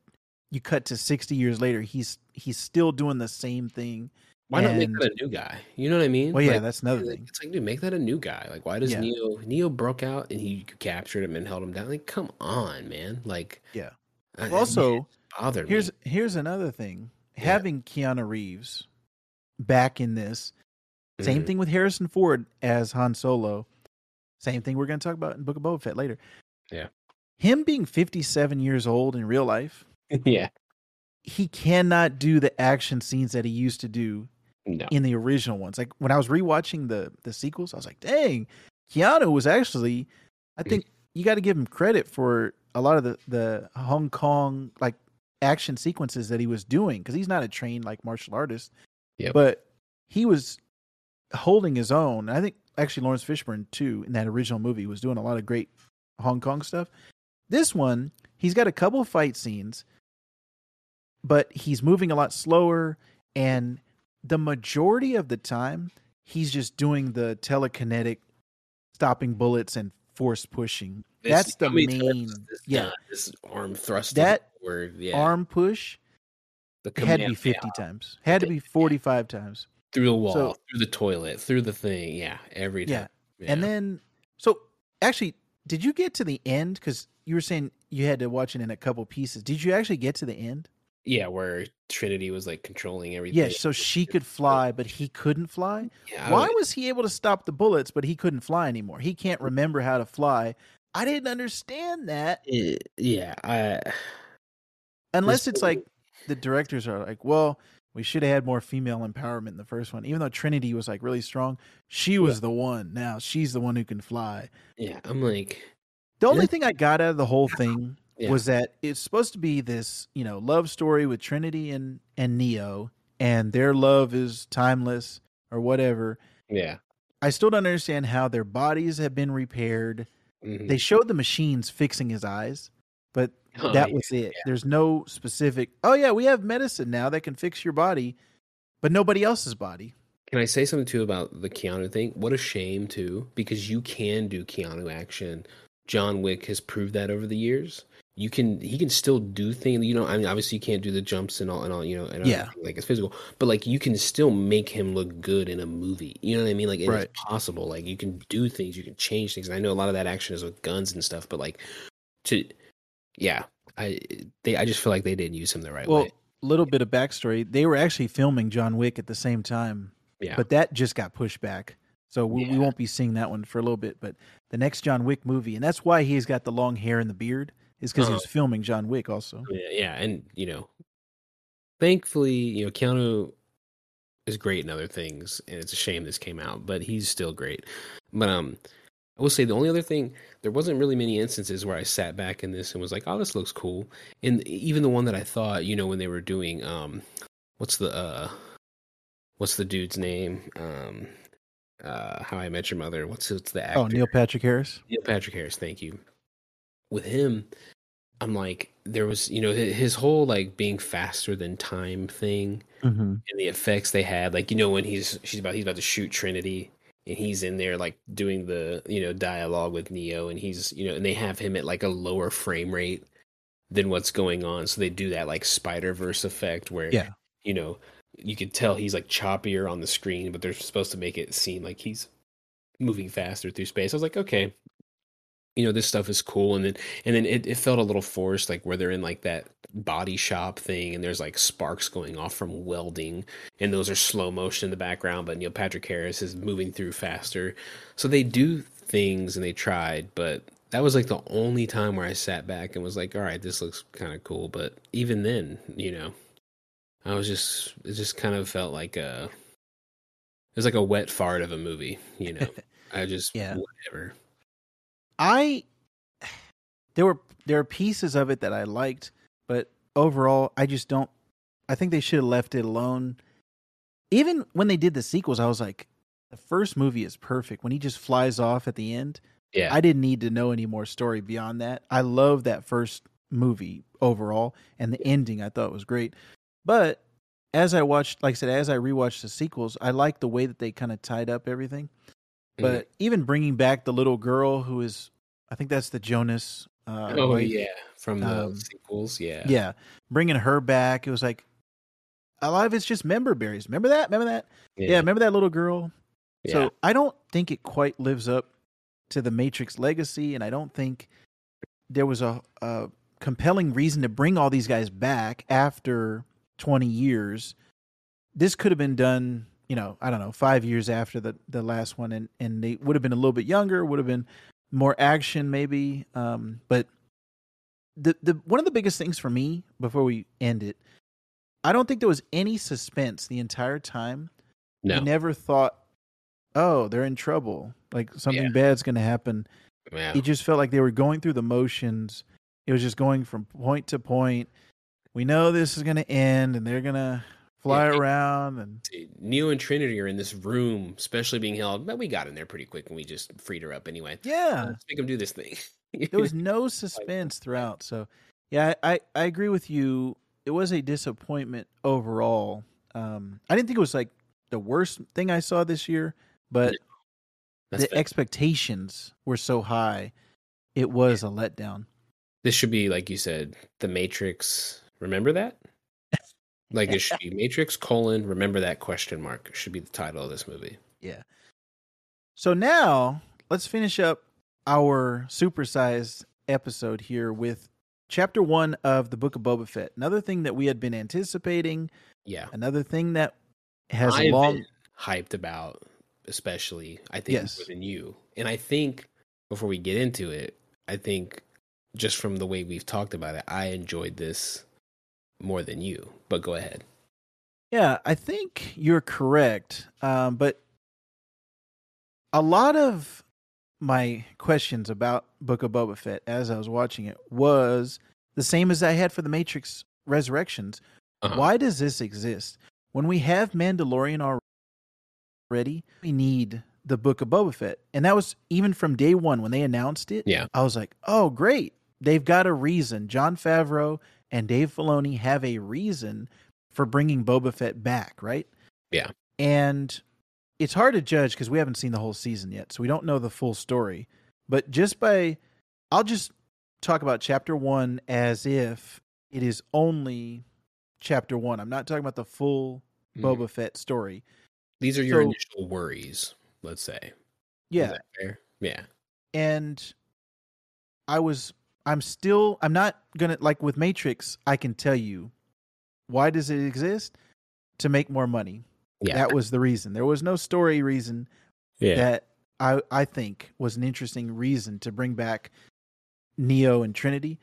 you cut to sixty years later, he's, he's still doing the same thing. Why not and, make that a new guy? You know what I mean? Well, yeah, like, that's another thing. It's like, dude, make that a new guy. Like, why does yeah. Neo... Neo broke out and he captured him and held him down. Like, come on, man. Like... Yeah. I, also, man, here's, here's another thing. Yeah. Having Keanu Reeves back in this, mm-hmm. same thing with Harrison Ford as Han Solo, same thing we're going to talk about in Book of Boba Fett later. Yeah. Him being fifty-seven years old in real life. yeah. He cannot do the action scenes that he used to do No. in the original ones. Like when I was rewatching the the sequels, I was like, dang, Keanu was actually, I think you got to give him credit for a lot of the, the Hong Kong like action sequences that he was doing, because he's not a trained like martial artist, yep. but he was holding his own. I think actually Lawrence Fishburne too in that original movie was doing a lot of great Hong Kong stuff. This one, he's got a couple fight scenes, but he's moving a lot slower, and the majority of the time, he's just doing the telekinetic stopping bullets and force pushing. This, That's the main. This, yeah. This arm thrust. That or, yeah. arm push the had to be fifty out. Times. Had to be forty-five yeah. times. Through the wall, so, through the toilet, through the thing. Yeah. Every time. Yeah. yeah. And then, so actually, did you get to the end? Because you were saying you had to watch it in a couple pieces. Did you actually get to the end? Yeah, where Trinity was like controlling everything. Yeah, so she could fly, but he couldn't fly. Yeah, Why would... was he able to stop the bullets, but he couldn't fly anymore? He can't remember how to fly. I didn't understand that. It, yeah. I... Unless it's like the directors are like, well, we should have had more female empowerment in the first one. Even though Trinity was like really strong, she was yeah. the one. Now she's the one who can fly. Yeah, I'm like, The only yeah. thing I got out of the whole thing yeah. was that it's supposed to be this, you know, love story with Trinity and, and Neo, and their love is timeless or whatever. Yeah. I still don't understand how their bodies have been repaired. Mm-hmm. They showed the machines fixing his eyes, but oh, that yeah. was it. Yeah. There's no specific, oh yeah, we have medicine now that can fix your body, but nobody else's body. Can I say something too about the Keanu thing? What a shame too, because you can do Keanu action. John Wick has proved that over the years. You can, he can still do things, you know, I mean, obviously you can't do the jumps and all and all, you know, and yeah. like it's physical, but like you can still make him look good in a movie. You know what I mean? Like it right. is possible. Like you can do things, you can change things. And I know a lot of that action is with guns and stuff, but like to, yeah, I, they, I just feel like they didn't use him the right well, way. Well, a little bit of backstory. They were actually filming John Wick at the same time, yeah. but that just got pushed back. So we, yeah. we won't be seeing that one for a little bit, but the next John Wick movie, and that's why he's got the long hair and the beard. It's because uh-huh. he was filming John Wick also. Yeah, yeah, and, you know, thankfully, you know, Keanu is great in other things, and it's a shame this came out, but he's still great. But um, I will say the only other thing, there wasn't really many instances where I sat back in this and was like, oh, this looks cool. And even the one that I thought, you know, when they were doing, um, what's the, uh, what's the dude's name? Um... Uh, How I Met Your Mother. What's, what's the actor? Oh, Neil Patrick Harris. Neil Patrick Harris. Thank you. With him, I'm like, there was, you know, his whole like being faster than time thing, mm-hmm. and the effects they had. Like, you know, when he's she's about he's about to shoot Trinity, and he's in there like doing the, you know, dialogue with Neo, and he's, you know, and they have him at like a lower frame rate than what's going on, so they do that like Spider-Verse effect where, yeah. you know. You could tell he's like choppier on the screen, but they're supposed to make it seem like he's moving faster through space. I was like, okay, you know, this stuff is cool. And then, and then it, it felt a little forced, like where they're in like that body shop thing and there's like sparks going off from welding and those are slow motion in the background, but Neil Patrick Harris is moving through faster. So they do things and they tried, but that was like the only time where I sat back and was like, all right, this looks kind of cool. But even then, you know, I was just, it just kind of felt like a, it was like a wet fart of a movie, you know, I just, yeah. whatever. I, there were, there are pieces of it that I liked, but overall, I just don't, I think they should have left it alone. Even when they did the sequels, I was like, the first movie is perfect. When he just flies off at the end, yeah. I didn't need to know any more story beyond that. I love that first movie overall, and the ending I thought was great. But as I watched, like I said, as I rewatched the sequels, I liked the way that they kind of tied up everything. But mm. even bringing back the little girl who is, I think that's the Jonas. Uh, oh, wife. yeah. From um, the sequels. Yeah. Yeah. Bringing her back. It was like, a lot of it's just member berries. Remember that? Remember that? Yeah. yeah remember that little girl? Yeah. So I don't think it quite lives up to the Matrix legacy. And I don't think there was a, a compelling reason to bring all these guys back after twenty years. This could have been done, you know, I don't know, five years after the, the last one. And, and they would have been a little bit younger, would have been more action maybe. Um, but the, the, one of the biggest things for me before we end it, I don't think there was any suspense the entire time. No. I never thought, oh, they're in trouble. Like something yeah. bad's going to happen. Wow. It just felt like they were going through the motions. It was just going from point to point. We know this is going to end, and they're going to fly yeah, around. And Neo and Trinity are in this room, especially being held. But we got in there pretty quick, and we just freed her up anyway. Yeah. Let's make them do this thing. There was no suspense throughout. So, yeah, I, I agree with you. It was a disappointment overall. Um, I didn't think it was, like, the worst thing I saw this year, but no. the fair. expectations were so high, it was yeah. a letdown. This should be, like you said, The Matrix... Remember that? Like it should be Matrix colon, remember that question mark should be the title of this movie. Yeah. So now let's finish up our supersized episode here with chapter one of the Book of Boba Fett. Another thing that we had been anticipating. Yeah. Another thing that has I've long been hyped about, especially I think yes. more than you. And I think before we get into it, I think just from the way we've talked about it, I enjoyed this more than you, but go ahead. Yeah, I think you're correct. Um, but a lot of my questions about Book of Boba Fett as I was watching it was the same as I had for The Matrix Resurrections. Uh-huh. Why does this exist? When we have Mandalorian already, we need the Book of Boba Fett. And that was even from day one when they announced it. Yeah. I was like, oh, great. They've got a reason. Jon Favreau and Dave Filoni have a reason for bringing Boba Fett back, right? Yeah. And it's hard to judge because we haven't seen the whole season yet, so we don't know the full story. But just by, I'll just talk about chapter one as if it is only chapter one. I'm not talking about the full mm-hmm. Boba Fett story. These are your so, initial worries, let's say. Yeah. Is that fair? Yeah. And I was, I'm still, I'm not going to, like with Matrix, I can tell you, why does it exist? To make more money. Yeah. That was the reason. There was no story reason yeah. that I I think was an interesting reason to bring back Neo and Trinity.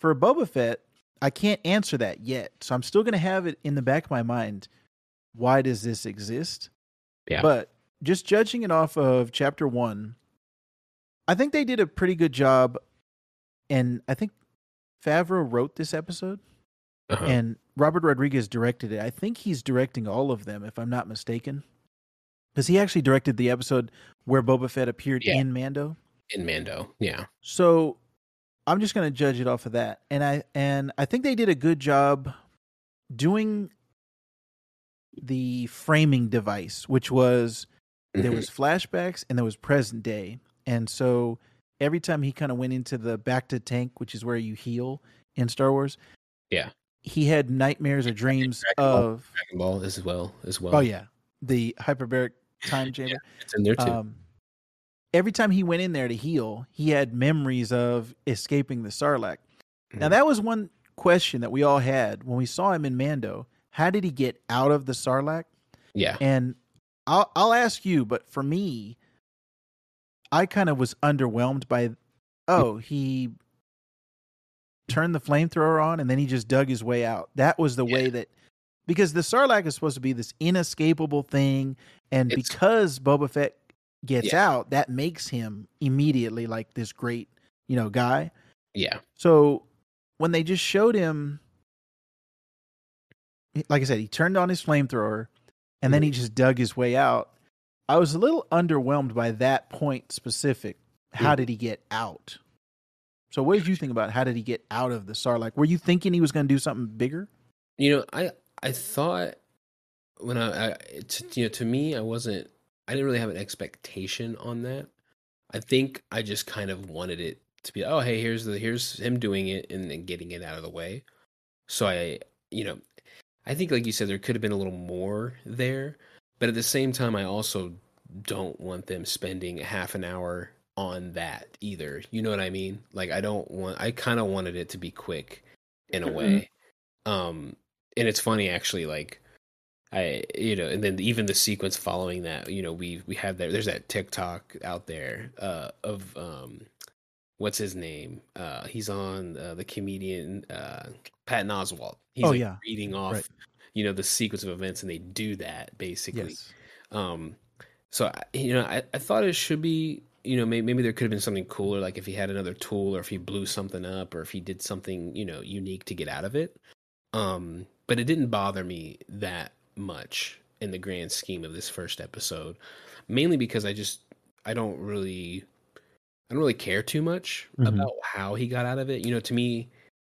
For Boba Fett, I can't answer that yet. So I'm still going to have it in the back of my mind. Why does this exist? Yeah. But just judging it off of chapter one, I think they did a pretty good job. And I think Favreau wrote this episode. Uh-huh. And Robert Rodriguez directed it. I think he's directing all of them, if I'm not mistaken. Because he actually directed the episode where Boba Fett appeared yeah. in Mando. In Mando, yeah. So I'm just going to judge it off of that. And I and I think they did a good job doing the framing device, which was mm-hmm. there was flashbacks and there was present day. And so every time he kind of went into the back to tank, which is where you heal in Star Wars. Yeah. He had nightmares or dreams Dragon of Dragon Ball as well. As well, oh yeah, the hyperbaric time chamber. Yeah, it's in there too. Um, every time he went in there to heal, he had memories of escaping the Sarlacc. Mm-hmm. Now that was one question that we all had when we saw him in Mando. How did he get out of the Sarlacc? Yeah, and I'll I'll ask you, but for me, I kind of was underwhelmed by. Oh, he. Turned the flamethrower on and then he just dug his way out. That was the yeah. way that, because the Sarlacc is supposed to be this inescapable thing. And it's, because Boba Fett gets yeah. out, that makes him immediately like this great, you know, guy. Yeah. So when they just showed him, like I said, he turned on his flamethrower and mm-hmm. then he just dug his way out. I was a little underwhelmed by that point specific. How mm. did he get out? So what did you think about how did he get out of the Sarlacc? Were you thinking he was going to do something bigger? You know, I I thought when I, I t- you know to me I wasn't I didn't really have an expectation on that. I think I just kind of wanted it to be oh hey here's the here's him doing it and then getting it out of the way. So I you know I think like you said there could have been a little more there, but at the same time I also don't want them spending half an hour on that either, you know what I mean? Like I don't want I kind of wanted it to be quick in a mm-hmm. way um and it's funny actually, like I you know and then even the sequence following that, you know we we have that there's that TikTok out there uh of um what's his name uh he's on uh, the comedian uh Patton Oswalt. He's oh, like, yeah. reading off right. you know the sequence of events and they do that basically yes. um so you know I, I thought it should be You know, maybe, maybe there could have been something cooler, like if he had another tool or if he blew something up or if he did something, you know, unique to get out of it. Um, but it didn't bother me that much in the grand scheme of this first episode, mainly because I just, I don't really, I don't really care too much mm-hmm. about how he got out of it. You know, to me,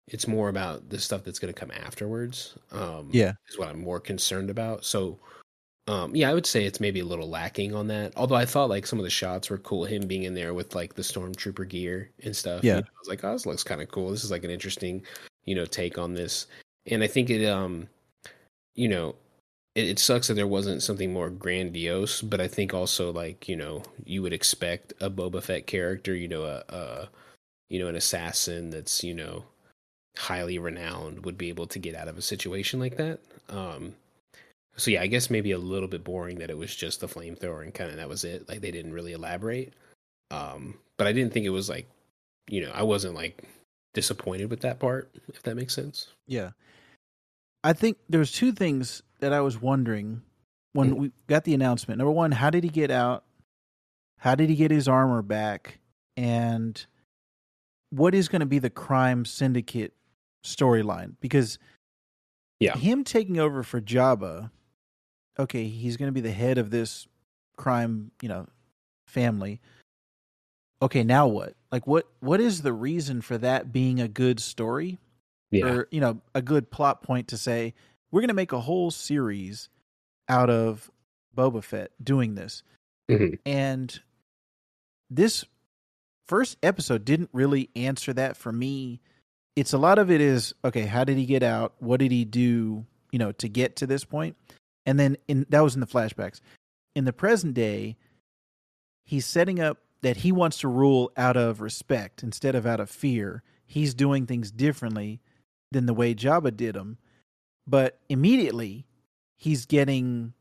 it's more about the stuff that's going to come afterwards. Um, yeah. Is what I'm more concerned about. So, Um, yeah, I would say it's maybe a little lacking on that. Although I thought like some of the shots were cool, him being in there with like the stormtrooper gear and stuff. Yeah, you know, I was like, oh, this looks kind of cool. This is like an interesting, you know, take on this. And I think it, um, you know, it, it sucks that there wasn't something more grandiose. But I think also like you know, you would expect a Boba Fett character, you know, a, a you know, an assassin that's you know, highly renowned would be able to get out of a situation like that. Um, So yeah, I guess maybe a little bit boring that it was just the flamethrower and kind of that was it. Like they didn't really elaborate. Um, but I didn't think it was like, you know, I wasn't like disappointed with that part, if that makes sense. Yeah. I think there was two things that I was wondering when mm-hmm. we got the announcement. Number one, how did he get out? How did he get his armor back? And what is going to be the crime syndicate storyline? Because yeah, him taking over for Jabba, okay, he's going to be the head of this crime, you know, family. Okay, now what? Like, what, what is the reason for that being a good story? Yeah. Or, you know, a good plot point to say, we're going to make a whole series out of Boba Fett doing this. Mm-hmm. And this first episode didn't really answer that for me. It's a lot of it is, okay, how did he get out? What did he do, you know, to get to this point? And then in, that was in the flashbacks. In the present day, he's setting up that he wants to rule out of respect instead of out of fear. He's doing things differently than the way Jabba did them. But immediately, he's getting...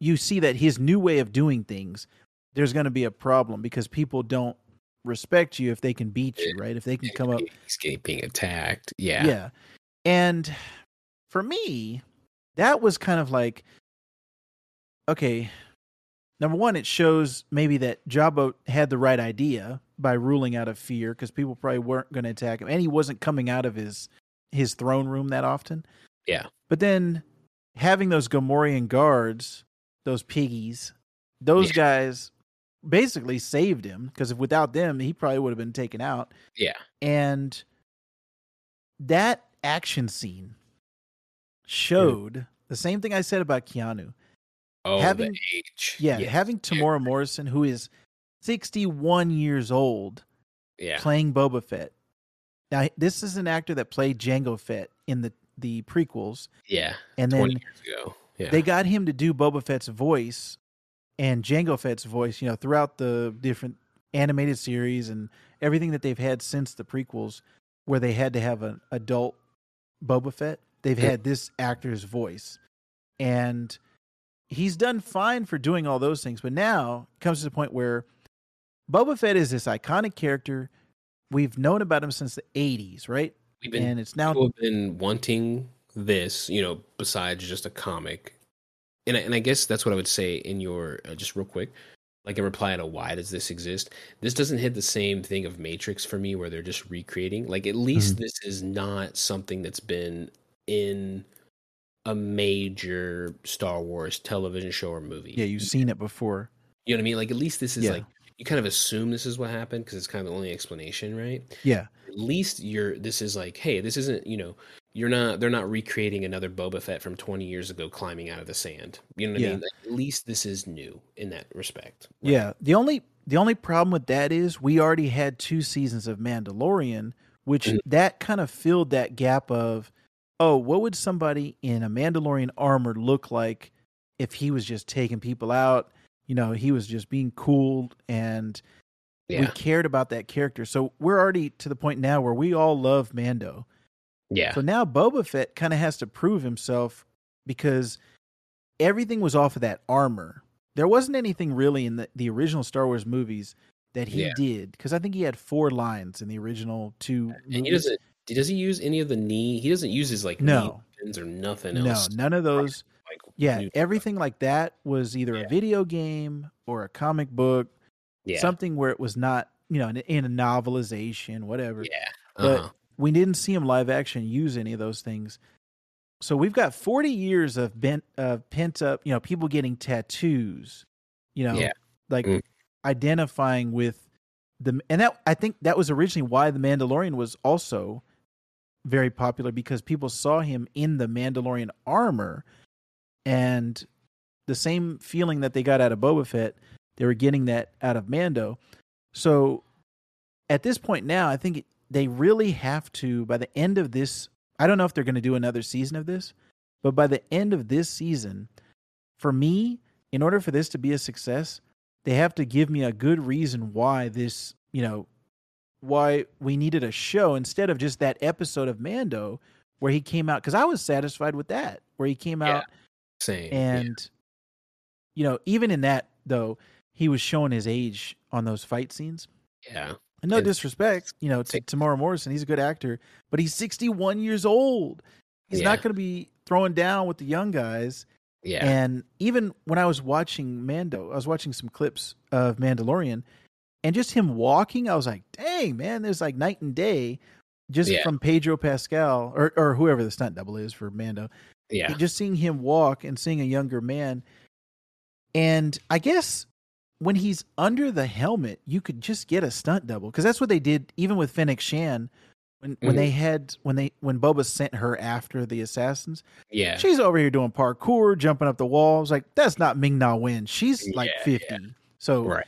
You see that his new way of doing things, there's going to be a problem because people don't respect you if they can beat you, right? If they can come up... Escaping attacked, yeah. Yeah. And for me, that was kind of like... Okay, number one, it shows maybe that Jabba had the right idea by ruling out of fear because people probably weren't going to attack him. And he wasn't coming out of his his throne room that often. Yeah. But then having those Gamorrean guards, those piggies, those yeah. guys basically saved him because if without them, he probably would have been taken out. Yeah. And that action scene showed yeah. the same thing I said about Keanu. Oh, having, the age. Yeah, yes. having Tamora yeah. Morrison, who is sixty-one years old, yeah. playing Boba Fett. Now, this is an actor that played Jango Fett in the, the prequels. Yeah, and then years ago. Yeah. They got him to do Boba Fett's voice and Jango Fett's voice, you know, throughout the different animated series and everything that they've had since the prequels where they had to have an adult Boba Fett. They've yeah. had this actor's voice. And... he's done fine for doing all those things, but now comes to the point where Boba Fett is this iconic character. We've known about him since the eighties, right? We've been, and it's now people have been wanting this, you know, besides just a comic. And I, and I guess that's what I would say in your uh, just real quick, like in reply to why does this exist? This doesn't hit the same thing of Matrix for me, where they're just recreating. Like at least mm-hmm. this is not something that's been in a major Star Wars television show or movie. Yeah, you've seen it before. You know what I mean? Like, at least this is yeah. like, you kind of assume this is what happened because it's kind of the only explanation, right? Yeah. At least you're, this is like, hey, this isn't, you know, you're not, they're not recreating another Boba Fett from twenty years ago climbing out of the sand. You know what yeah. I mean? Like, at least this is new in that respect. Right? Yeah. The only, the only problem with that is we already had two seasons of Mandalorian, which mm-hmm. that kind of filled that gap of, oh, what would somebody in a Mandalorian armor look like if he was just taking people out? You know, he was just being cool and yeah. we cared about that character. So we're already to the point now where we all love Mando. Yeah. So now Boba Fett kind of has to prove himself because everything was off of that armor. There wasn't anything really in the, the original Star Wars movies that he yeah. did because I think he had four lines in the original two and movies. He doesn't. Does he use any of the knee? He doesn't use his like no. knee pins or nothing else. No, none of those. Like, yeah, everything stuff. Like that was either yeah. a video game or a comic book, yeah. something where it was not, you know, in, in a novelization, whatever. Yeah. Uh-huh. But we didn't see him live action use any of those things. So we've got forty years of bent, uh, pent up, you know, people getting tattoos, you know, yeah. like mm. identifying with the, and that I think that was originally why The Mandalorian was also very popular because people saw him in the Mandalorian armor and the same feeling that they got out of Boba Fett, they were getting that out of Mando. So at this point now, I think they really have to, by the end of this, I don't know if they're going to do another season of this, but by the end of this season, for me, in order for this to be a success, they have to give me a good reason why this, you know, why we needed a show instead of just that episode of Mando where he came out. Cause I was satisfied with that, where he came yeah, out same, and, yeah. you know, even in that though, he was showing his age on those fight scenes. Yeah. And no it's, disrespect, you know, to Tamora Morrison, he's a good actor, but he's sixty-one years old. He's yeah. not going to be throwing down with the young guys. Yeah. And even when I was watching Mando, I was watching some clips of Mandalorian, and just him walking, I was like, dang, man, there's like night and day just yeah. from Pedro Pascal or, or whoever the stunt double is for Mando. Yeah. Just seeing him walk and seeing a younger man. And I guess when he's under the helmet, you could just get a stunt double, because that's what they did even with Fennec Shan. When when mm-hmm. they had when they when Boba sent her after the assassins, yeah, she's over here doing parkour, jumping up the walls. Like, that's not Ming-Na Wen. She's like yeah, fifty. Yeah. So right.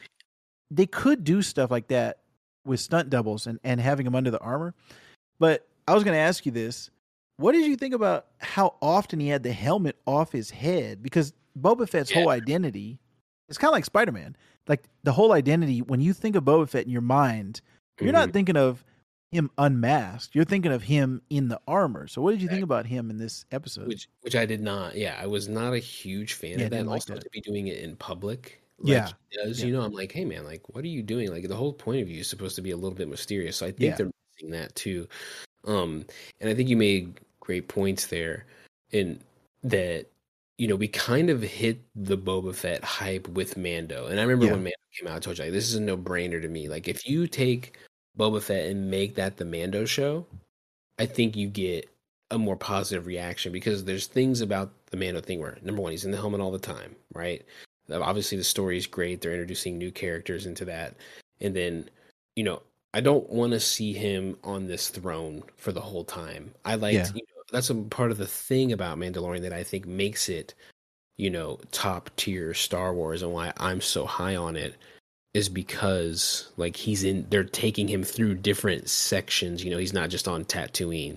they could do stuff like that with stunt doubles and, and having them under the armor. But I was going to ask you this: what did you think about how often he had the helmet off his head? Because Boba Fett's yeah. whole identity, it's kind of like Spider-Man. Like, the whole identity, when you think of Boba Fett in your mind, you're mm-hmm. not thinking of him unmasked. You're thinking of him in the armor. So what did you think about him in this episode? Which which I did not. Yeah, I was not a huge fan yeah, of that. And like also that. to be doing it in public. Like yeah. he does, yeah. You know, I'm like, hey, man, like, what are you doing? Like, the whole point of view is supposed to be a little bit mysterious. So I think yeah. they're missing that too. Um, and I think you made great points there in that, you know, we kind of hit the Boba Fett hype with Mando. And I remember yeah. when Mando came out, I told you, like, this is a no-brainer to me. Like, if you take Boba Fett and make that the Mando show, I think you get a more positive reaction, because there's things about the Mando thing where, number one, he's in the helmet all the time, right? Obviously, the story is great. They're introducing new characters into that. And then, you know, I don't want to see him on this throne for the whole time. I liked, yeah. you know, that's a part of the thing about Mandalorian that I think makes it, you know, top tier Star Wars, and why I'm so high on it, is because, like, he's in, they're taking him through different sections. You know, he's not just on Tatooine,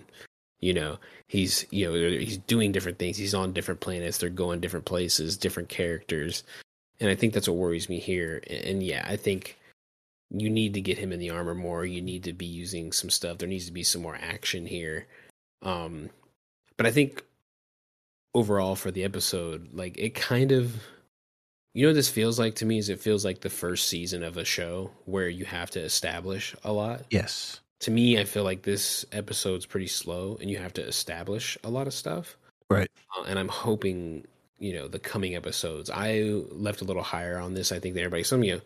you know, he's, you know, he's doing different things. He's on different planets. They're going different places, different characters. And I think that's what worries me here. And, and yeah, I think you need to get him in the armor more. You need to be using some stuff. There needs to be some more action here. Um, but I think overall for the episode, like, it kind of, you know what this feels like to me is it feels like the first season of a show where you have to establish a lot. Yes. To me, I feel like this episode's pretty slow and you have to establish a lot of stuff. Right. Uh, and I'm hoping, you know, the coming episodes, I left a little higher on this, I think, than everybody. Some of you,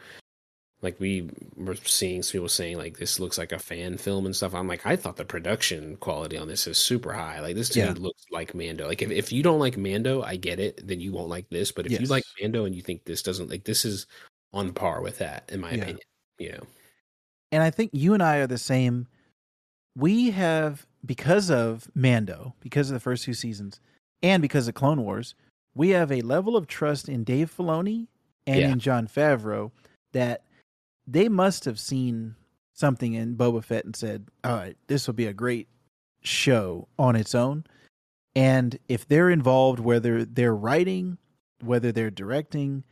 like, we were seeing some people saying, like, this looks like a fan film and stuff. I'm like, I thought the production quality on this is super high. Like, this dude yeah. looks like Mando. Like, if, if you don't like Mando, I get it, then you won't like this. But if yes. you like Mando and you think this doesn't, like, this is on par with that, in my yeah. opinion. You know? And I think you and I are the same. We have, because of Mando, because of the first two seasons, and because of Clone Wars, we have a level of trust in Dave Filoni and yeah. in Jon Favreau that they must have seen something in Boba Fett and said, all right, this will be a great show on its own. And if they're involved, whether they're writing, whether they're directing,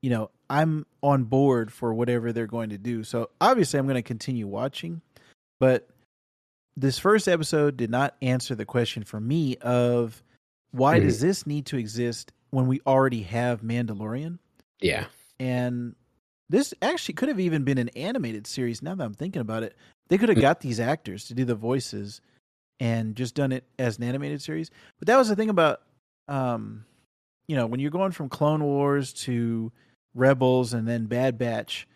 you know, I'm on board for whatever they're going to do. So obviously I'm going to continue watching, but this first episode did not answer the question for me of why mm-hmm. does this need to exist when we already have Mandalorian? Yeah. And this actually could have even been an animated series. Now that I'm thinking about it, they could have got these actors to do the voices and just done it as an animated series. But that was the thing about, um, you know, when you're going from Clone Wars to Rebels and then Bad Batch,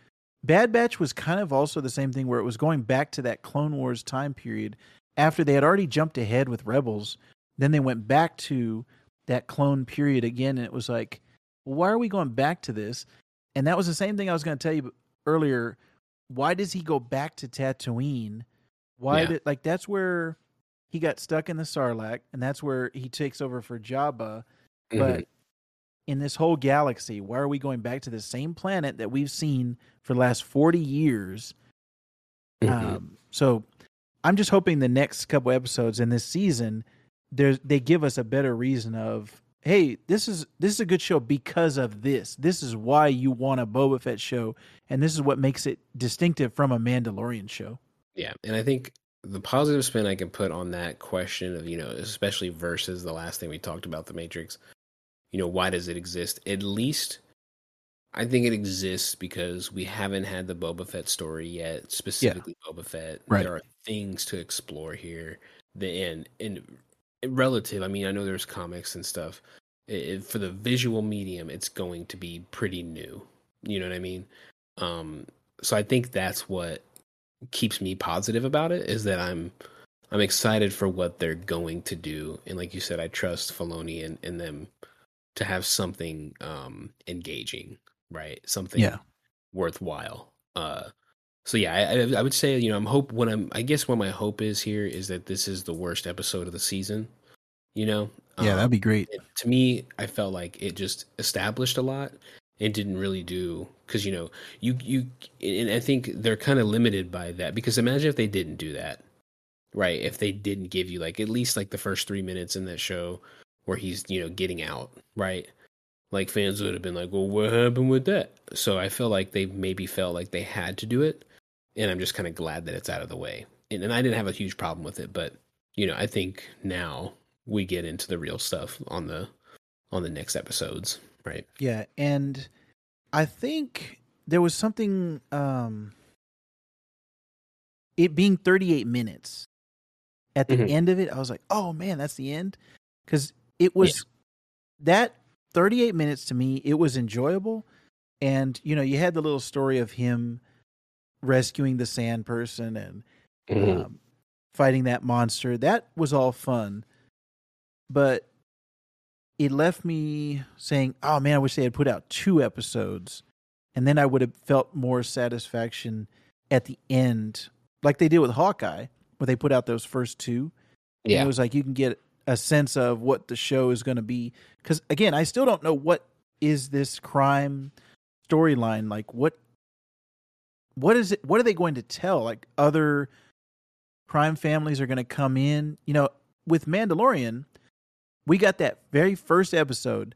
Bad Batch was kind of also the same thing where it was going back to that Clone Wars time period after they had already jumped ahead with Rebels. Then they went back to that clone period again. And it was like, why are we going back to this? And that was the same thing I was going to tell you earlier. Why does he go back to Tatooine? Why yeah. did, like, that's where he got stuck in the Sarlacc, and that's where he takes over for Jabba. Mm-hmm. But in this whole galaxy, why are we going back to the same planet that we've seen for the last forty years? Mm-hmm. Um, so I'm just hoping the next couple episodes in this season, there's, they give us a better reason of, hey, this is this is a good show because of this. This is why you want a Boba Fett show, and this is what makes it distinctive from a Mandalorian show. Yeah, and I think the positive spin I can put on that question of, you know, especially versus the last thing we talked about, The Matrix, you know, why does it exist? At least I think it exists because we haven't had the Boba Fett story yet, specifically yeah. Boba Fett. Right. There are things to explore here. The end. And relative, I mean, I know there's comics and stuff, it, for the visual medium, it's going to be pretty new. You know what I mean? Um, so I think that's what keeps me positive about it, is that I'm I'm excited for what they're going to do. And like you said, I trust Filoni and, and them to have something um, engaging, right? Something yeah. worthwhile. Uh, so yeah, I, I would say, you know, I'm hope when I'm, I guess what my hope is here is that this is the worst episode of the season, you know? Yeah, um, that'd be great. It, to me, I felt like it just established a lot. It didn't really do, because, you know, you, you, and I think they're kind of limited by that, because imagine if they didn't do that, right? If they didn't give you like, at least like the first three minutes in that show where he's, you know, getting out, right? Like fans would have been like, well, what happened with that? So I feel like they maybe felt like they had to do it. And I'm just kind of glad that it's out of the way. And, and I didn't have a huge problem with it, but you know, I think now we get into the real stuff on the, on the next episodes. Right. Yeah. And I think there was something, um, it being thirty-eight minutes at the mm-hmm. end of it, I was like, oh man, that's the end. Cause it was yeah. that thirty-eight minutes to me, it was enjoyable. And, you know, you had the little story of him rescuing the sand person and mm-hmm. um, fighting that monster. That was all fun, but it left me saying, oh man, I wish they had put out two episodes. And then I would have felt more satisfaction at the end, like they did with Hawkeye, where they put out those first two. Yeah. And it was like, you can get a sense of what the show is going to be. Because again, I still don't know what is this crime storyline. Like what, what is it? What are they going to tell? Like other crime families are going to come in, you know, with Mandalorian. We got that very first episode,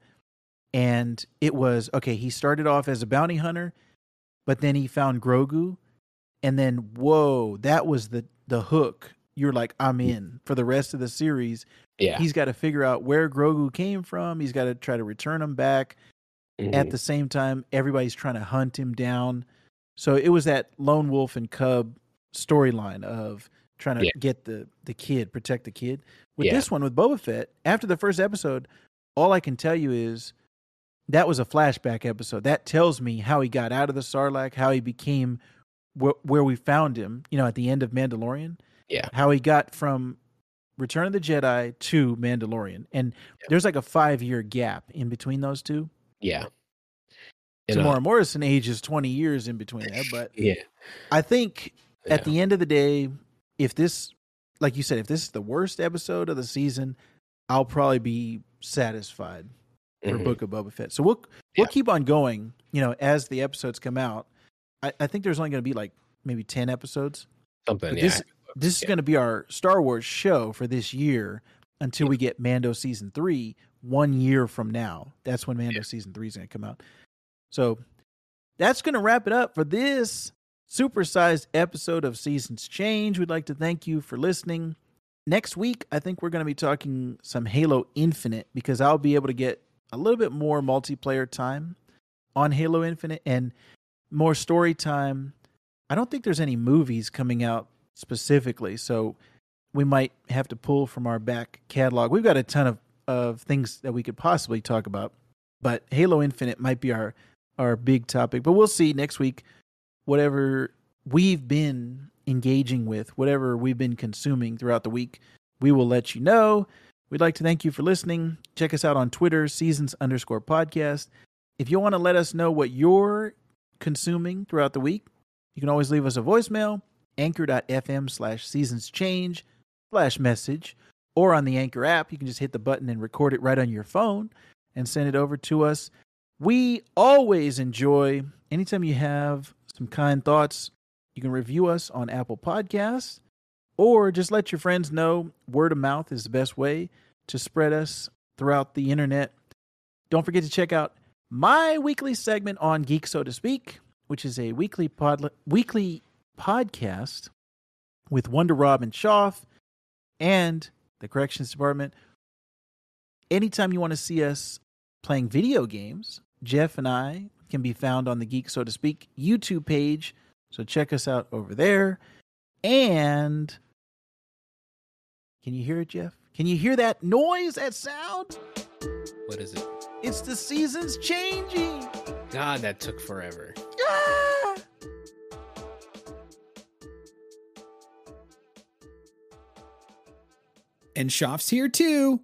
and it was, okay, he started off as a bounty hunter, but then he found Grogu, and then, whoa, that was the, the hook. You're like, I'm in for the rest of the series. Yeah. He's got to figure out where Grogu came from. He's got to try to return him back. Mm-hmm. At the same time, everybody's trying to hunt him down. So it was that lone wolf and cub storyline of trying to yeah. get the, the kid, protect the kid. With yeah. this one, with Boba Fett, after the first episode, all I can tell you is that was a flashback episode. That tells me how he got out of the Sarlacc, how he became wh- where we found him, you know, at the end of Mandalorian. Yeah. How he got from Return of the Jedi to Mandalorian. And yeah. there's like a five-year gap in between those two. Yeah. And Tamora uh, Morrison ages twenty years in between that, but yeah. I think at yeah. the end of the day, if this... like you said, if this is the worst episode of the season, I'll probably be satisfied for mm-hmm. Book of Boba Fett. So we'll we'll yeah. keep on going, you know, as the episodes come out. I, I think there's only going to be like maybe ten episodes. Something. But yeah. This this yeah. is going to be our Star Wars show for this year until yeah. we get Mando season three. One year from now, that's when Mando yeah. season three is going to come out. So that's going to wrap it up for this supersized episode of Seasons Change. We'd like to thank you for listening. Next week, I think we're going to be talking some Halo Infinite, because I'll be able to get a little bit more multiplayer time on Halo Infinite and more story time. I don't think there's any movies coming out specifically, so we might have to pull from our back catalog. We've got a ton of, of things that we could possibly talk about, but Halo Infinite might be our, our big topic. But we'll see next week. Whatever we've been engaging with, whatever we've been consuming throughout the week, we will let you know. We'd like to thank you for listening. Check us out on Twitter, seasons underscore podcast. If you want to let us know what you're consuming throughout the week, you can always leave us a voicemail, anchor.fm slash seasons change slash message, or on the Anchor app, you can just hit the button and record it right on your phone and send it over to us. We always enjoy, anytime you have some kind thoughts, you can review us on Apple Podcasts, or just let your friends know. Word of mouth is the best way to spread us throughout the internet. Don't forget to check out my weekly segment on Geek So to Speak, which is a weekly pod- weekly podcast with Wonder Rob and Schaff and the Corrections Department. Anytime you want to see us playing video games, Jeff and I can be found on the Geek So to Speak YouTube page. So check us out over there. And can you hear it, Jeff? Can you hear that noise, that sound? What is it? It's the Seasons Changing. God, that took forever. Ah! And Shoff's here too.